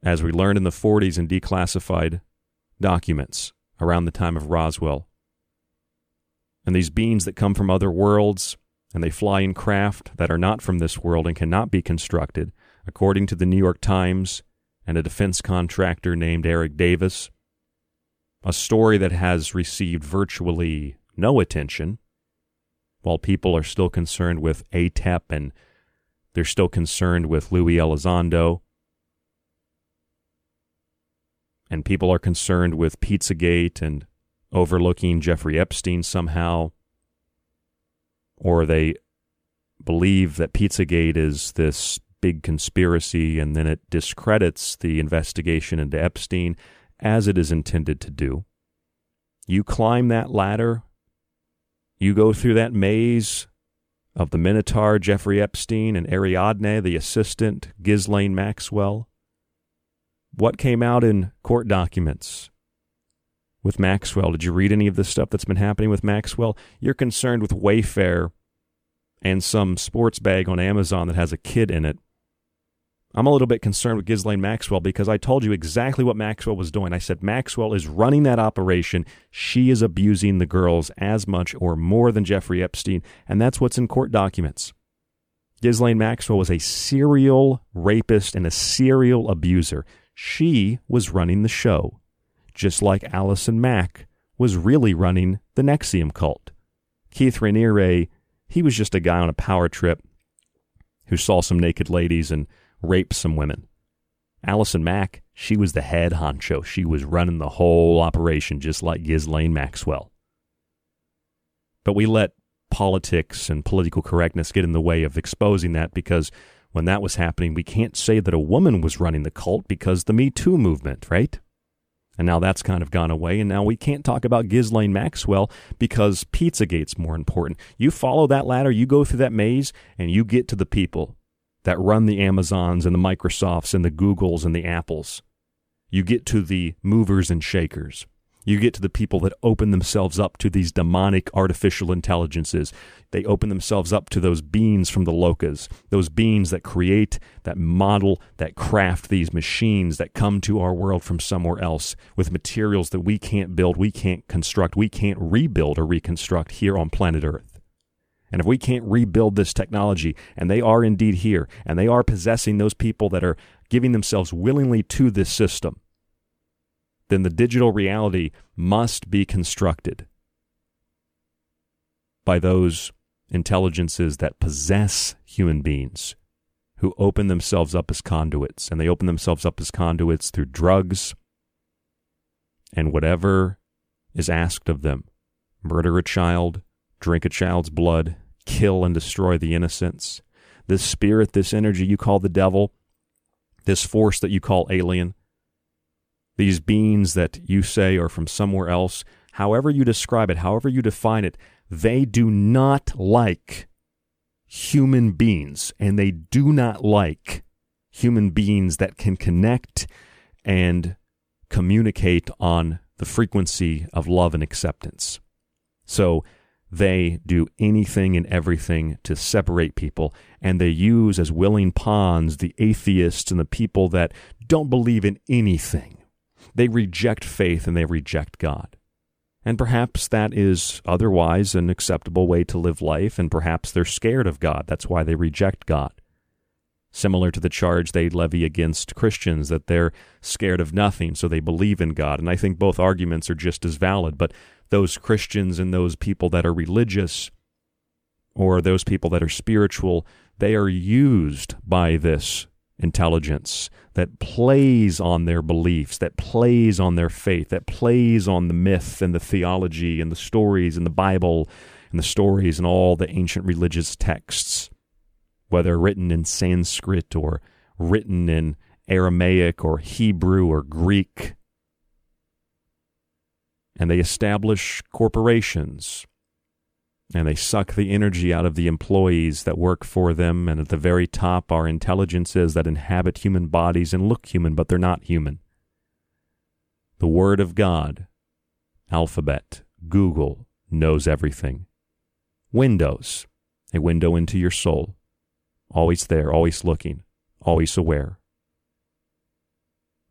as we learned in the forties in declassified documents around the time of Roswell. And these beings that come from other worlds, and they fly in craft that are not from this world and cannot be constructed, according to the New York Times and a defense contractor named Eric Davis, a story that has received virtually no attention, while people are still concerned with A T E P and they're still concerned with Louis Elizondo. And people are concerned with Pizzagate and overlooking Jeffrey Epstein somehow. Or they believe that Pizzagate is this big conspiracy, and then it discredits the investigation into Epstein, as it is intended to do. You climb that ladder, You go through that maze of the Minotaur, Jeffrey Epstein, and Ariadne, the assistant, Ghislaine Maxwell. What came out in court documents with Maxwell? Did you read any of the stuff that's been happening with Maxwell? You're concerned with Wayfair and some sports bag on Amazon that has a kid in it. I'm a little bit concerned with Ghislaine Maxwell because I told you exactly what Maxwell was doing. I said, Maxwell is running that operation. She is abusing the girls as much or more than Jeffrey Epstein, and that's what's in court documents. Ghislaine Maxwell was a serial rapist and a serial abuser. She was running the show, just like Allison Mack was really running the Nexium cult. Keith Raniere, he was just a guy on a power trip who saw some naked ladies and raped some women. Allison Mack, she was the head honcho. She was running the whole operation just like Ghislaine Maxwell. But we let politics and political correctness get in the way of exposing that, because when that was happening, we can't say that a woman was running the cult because the Me Too movement, right? And now that's kind of gone away, and now we can't talk about Ghislaine Maxwell because Pizzagate's more important. You follow that ladder, you go through that maze, and you get to the people that run the Amazons and the Microsofts and the Googles and the Apples. You get to the movers and shakers. You get to the people that open themselves up to these demonic artificial intelligences. They open themselves up to those beings from the Lokas, those beings that create, that model, that craft these machines that come to our world from somewhere else with materials that we can't build, we can't construct, we can't rebuild or reconstruct here on planet Earth. And if we can't rebuild this technology, and they are indeed here, and they are possessing those people that are giving themselves willingly to this system, then the digital reality must be constructed by those intelligences that possess human beings, who open themselves up as conduits. And they open themselves up as conduits through drugs and whatever is asked of them. Murder a child, drink a child's blood, kill and destroy the innocents. This spirit, this energy you call the devil, this force that you call alien, these beings that you say are from somewhere else, however you describe it, however you define it, they do not like human beings, and they do not like human beings that can connect and communicate on the frequency of love and acceptance. So they do anything and everything to separate people, and they use as willing pawns the atheists and the people that don't believe in anything. They reject faith and they reject God. And perhaps that is otherwise an acceptable way to live life, and perhaps they're scared of God. That's why they reject God. Similar to the charge they levy against Christians that they're scared of nothing, so they believe in God. And I think both arguments are just as valid, but those Christians and those people that are religious or those people that are spiritual, they are used by this intelligence that plays on their beliefs, that plays on their faith, that plays on the myth and the theology and the stories and the Bible and the stories and all the ancient religious texts, whether written in Sanskrit or written in Aramaic or Hebrew or Greek. And they establish corporations, and they suck the energy out of the employees that work for them, and at the very top are intelligences that inhabit human bodies and look human, but they're not human. The Word of God, Alphabet, Google, knows everything. Windows, a window into your soul. Always there, always looking, always aware.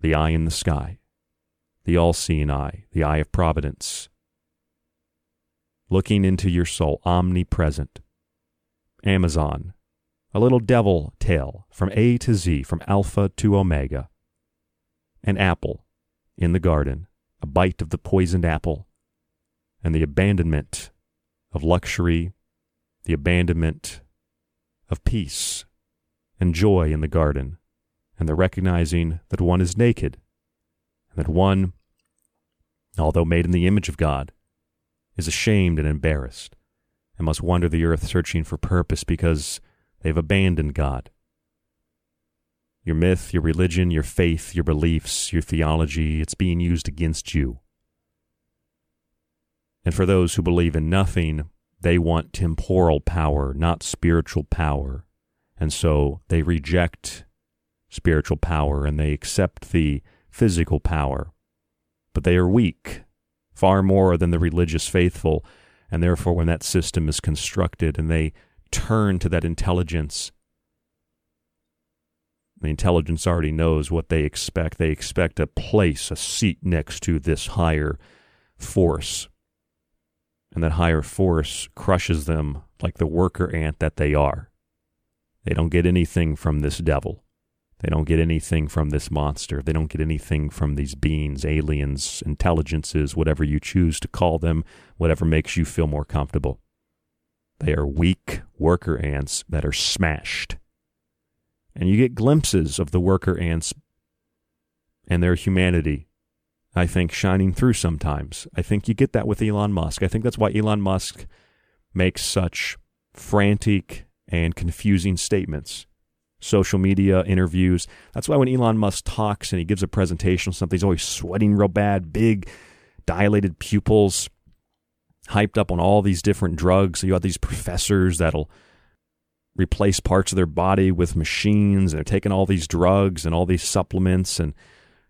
The eye in the sky, the all-seeing eye, the eye of providence. Looking into your soul, omnipresent. Amazon, a little devil tale from A to Z, from Alpha to Omega. An apple in the garden, a bite of the poisoned apple, and the abandonment of luxury, the abandonment of peace and joy in the garden, and the recognizing that one is naked, and that one, although made in the image of God, is ashamed and embarrassed, and must wander the earth searching for purpose because they've abandoned God. Your myth, your religion, your faith, your beliefs, your theology, it's being used against you. And for those who believe in nothing, They want temporal power, not spiritual power. And so they reject spiritual power and they accept the physical power. But they are weak, far more than the religious faithful. And therefore, when that system is constructed and they turn to that intelligence, the intelligence already knows what they expect. They expect a place, a seat next to this higher force. And that higher force crushes them like the worker ant that they are. They don't get anything from this devil. They don't get anything from this monster. They don't get anything from these beings, aliens, intelligences, whatever you choose to call them, whatever makes you feel more comfortable. They are weak worker ants that are smashed. And you get glimpses of the worker ants and their humanity, I think, shining through sometimes. I think you get that with Elon Musk. I think that's why Elon Musk makes such frantic and confusing statements. Social media, interviews. That's why when Elon Musk talks and he gives a presentation or something, he's always sweating real bad, big, dilated pupils, hyped up on all these different drugs. So you have these professors that'll replace parts of their body with machines. They're taking all these drugs and all these supplements and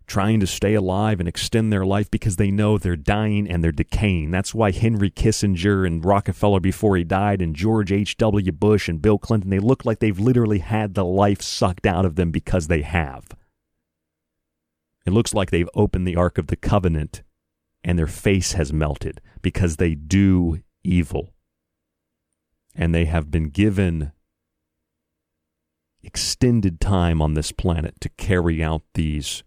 trying to stay alive and extend their life because they know they're dying and they're decaying. That's why Henry Kissinger and Rockefeller before he died and George H W Bush and Bill Clinton, they look like they've literally had the life sucked out of them because they have. It looks like they've opened the Ark of the Covenant and their face has melted because they do evil. And they have been given extended time on this planet to carry out these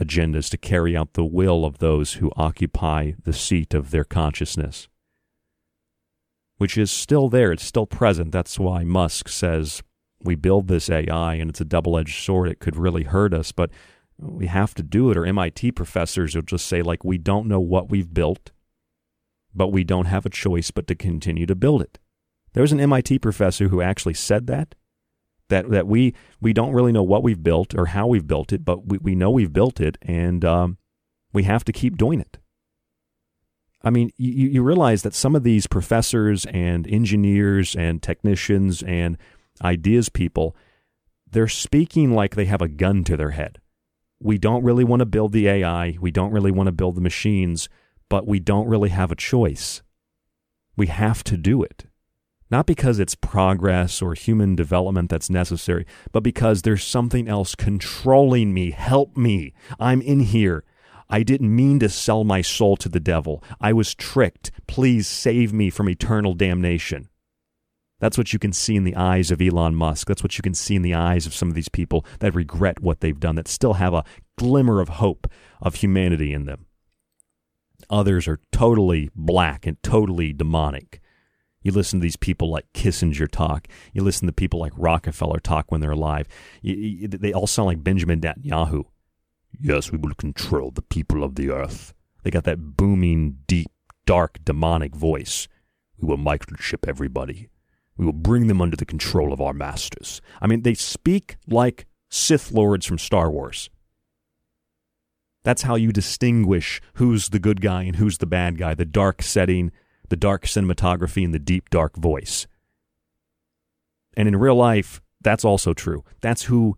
agendas, to carry out the will of those who occupy the seat of their consciousness, which is still there. It's still present. That's why Musk says we build this A I and it's a double-edged sword. It could really hurt us, but we have to do it. Or M I T professors will just say, like, we don't know what we've built, but we don't have a choice but to continue to build it. There was an M I T professor who actually said that, that that we we don't really know what we've built or how we've built it, but we, we know we've built it, and um, we have to keep doing it. I mean, you, you realize that some of these professors and engineers and technicians and ideas people, they're speaking like they have a gun to their head. We don't really want to build the A I. We don't really want to build the machines, but we don't really have a choice. We have to do it. Not because it's progress or human development that's necessary, but because there's something else controlling me. Help me. I'm in here. I didn't mean to sell my soul to the devil. I was tricked. Please save me from eternal damnation. That's what you can see in the eyes of Elon Musk. That's what you can see in the eyes of some of these people that regret what they've done, that still have a glimmer of hope of humanity in them. Others are totally black and totally demonic. You listen to these people like Kissinger talk. You listen to people like Rockefeller talk when they're alive. You, you, they all sound like Benjamin Netanyahu. Yes, we will control the people of the earth. They got that booming, deep, dark, demonic voice. We will microchip everybody. We will bring them under the control of our masters. I mean, they speak like Sith Lords from Star Wars. That's how you distinguish who's the good guy and who's the bad guy, the dark setting, the dark cinematography, and the deep, dark voice. And in real life, that's also true. That's who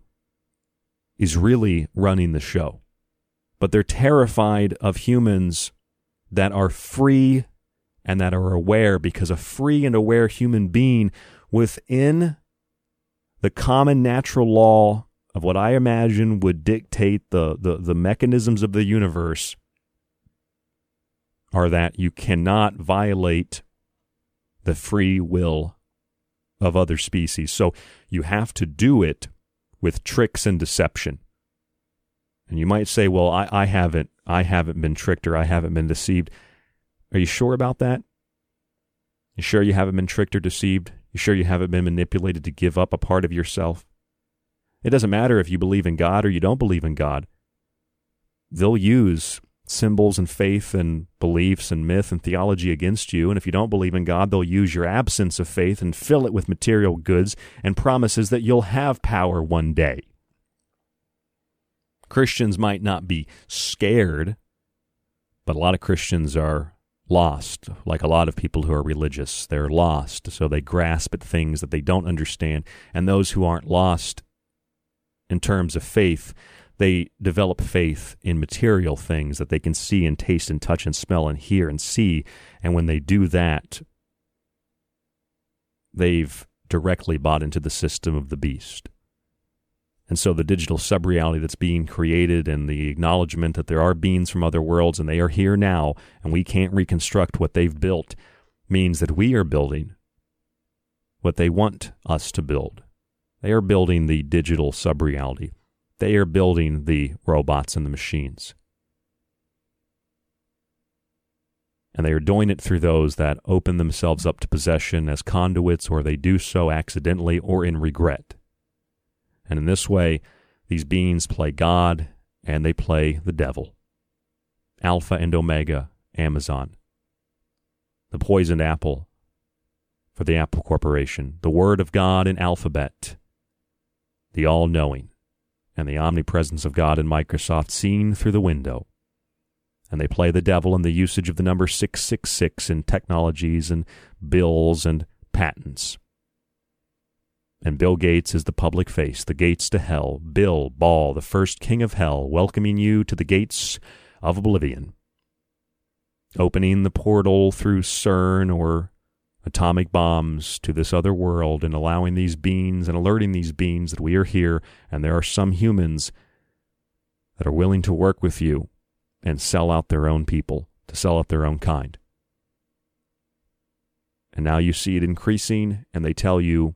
is really running the show. But they're terrified of humans that are free and that are aware, because a free and aware human being within the common natural law of what I imagine would dictate the, the, the mechanisms of the universe are that you cannot violate the free will of other species. So you have to do it with tricks and deception. And you might say, well, I, I haven't I haven't been tricked or I haven't been deceived. Are you sure about that? You sure you haven't been tricked or deceived? You sure you haven't been manipulated to give up a part of yourself? It doesn't matter if you believe in God or you don't believe in God. They'll use symbols and faith and beliefs and myth and theology against you. And if you don't believe in God, they'll use your absence of faith and fill it with material goods and promises that you'll have power one day. Christians might not be scared, but a lot of Christians are lost, like a lot of people who are religious. They're lost, so they grasp at things that they don't understand. And those who aren't lost in terms of faith, they develop faith in material things that they can see and taste and touch and smell and hear and see. And when they do that, they've directly bought into the system of the beast. And so the digital sub-reality that's being created and the acknowledgement that there are beings from other worlds and they are here now and we can't reconstruct what they've built means that we are building what they want us to build. They are building the digital sub-reality. They are building the robots and the machines. And they are doing it through those that open themselves up to possession as conduits, or they do so accidentally or in regret. And in this way, these beings play God and they play the devil. Alpha and Omega, Amazon. The poisoned apple for the Apple Corporation. The Word of God in Alphabet. The all-knowing and the omnipresence of God in Microsoft seen through the window. And they play the devil in the usage of the number six six six in technologies and bills and patents. And Bill Gates is the public face, the gates to hell. Bill Ball, the first king of hell, welcoming you to the gates of oblivion. Opening the portal through CERN or atomic bombs to this other world and allowing these beings and alerting these beings that we are here and there are some humans that are willing to work with you and sell out their own people, to sell out their own kind. And now you see it increasing and they tell you,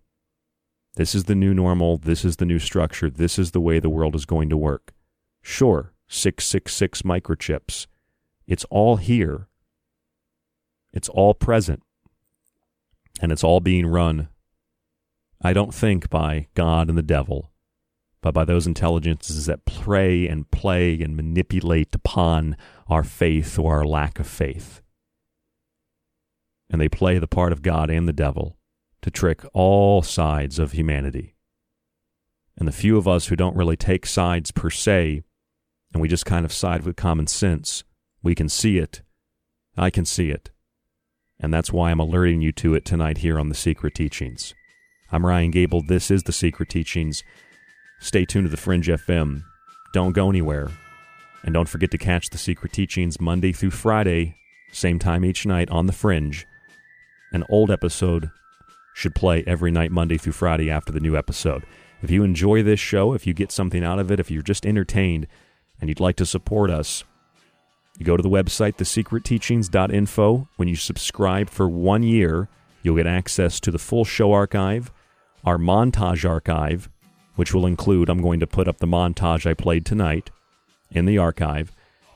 this is the new normal, this is the new structure, this is the way the world is going to work. Sure, six six six microchips. It's all here. It's all present. And it's all being run, I don't think, by God and the devil, but by those intelligences that prey and play and manipulate upon our faith or our lack of faith. And they play the part of God and the devil to trick all sides of humanity. And the few of us who don't really take sides per se, and we just kind of side with common sense, we can see it. I can see it. And that's why I'm alerting you to it tonight here on The Secret Teachings. I'm Ryan Gable. This is The Secret Teachings. Stay tuned to The Fringe F M. Don't go anywhere. And don't forget to catch The Secret Teachings Monday through Friday, same time each night on The Fringe. An old episode should play every night, Monday through Friday, after the new episode. If you enjoy this show, if you get something out of it, if you're just entertained and you'd like to support us, you go to the website, the secret teachings dot info. When you subscribe for one year, you'll get access to the full show archive, our montage archive, which will include, I'm going to put up the montage I played tonight in the archive,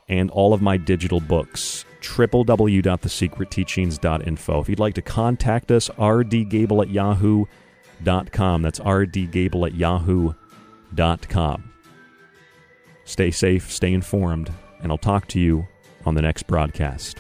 and all of my digital books, w w w dot the secret teachings dot info. If you'd like to contact us, r d gable at yahoo dot com. That's r d gable at yahoo dot com. Stay safe, stay informed, and I'll talk to you on the next broadcast.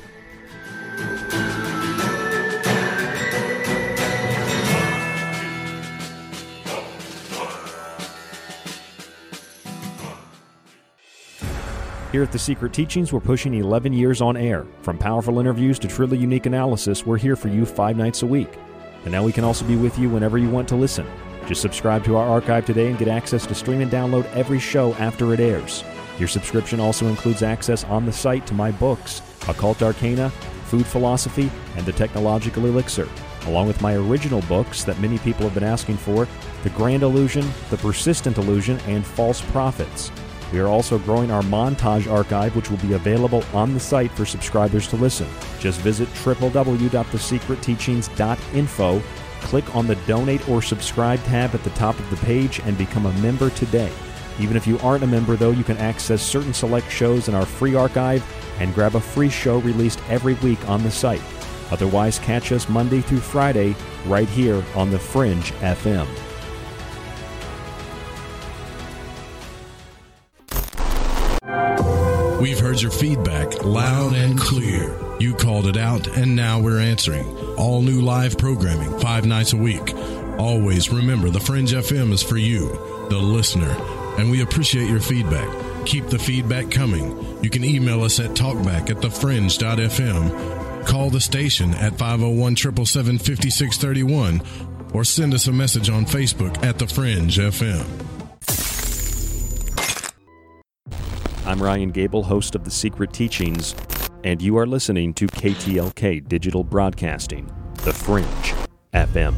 Here at The Secret Teachings, we're pushing eleven years on air. From powerful interviews to truly unique analysis, we're here for you five nights a week. And now we can also be with you whenever you want to listen. Just subscribe to our archive today and get access to stream and download every show after it airs. Your subscription also includes access on the site to my books, Occult Arcana, Food Philosophy, and The Technological Elixir, along with my original books that many people have been asking for, The Grand Illusion, The Persistent Illusion, and False Prophets. We are also growing our montage archive, which will be available on the site for subscribers to listen. Just visit w w w dot the secret teachings dot info, click on the Donate or Subscribe tab at the top of the page, and become a member today. Even if you aren't a member, though, you can access certain select shows in our free archive and grab a free show released every week on the site. Otherwise, catch us Monday through Friday right here on The Fringe F M. We've heard your feedback loud and clear. You called it out, and now we're answering. All new live programming, five nights a week. Always remember, The Fringe F M is for you, the listener, and we appreciate your feedback. Keep the feedback coming. You can email us at talkback at the fringe dot f m Call the station at five oh one, seven seven seven, five six three one or send us a message on Facebook at The Fringe F M. I'm Ryan Gable, host of The Secret Teachings, and you are listening to K T L K Digital Broadcasting, The Fringe F M.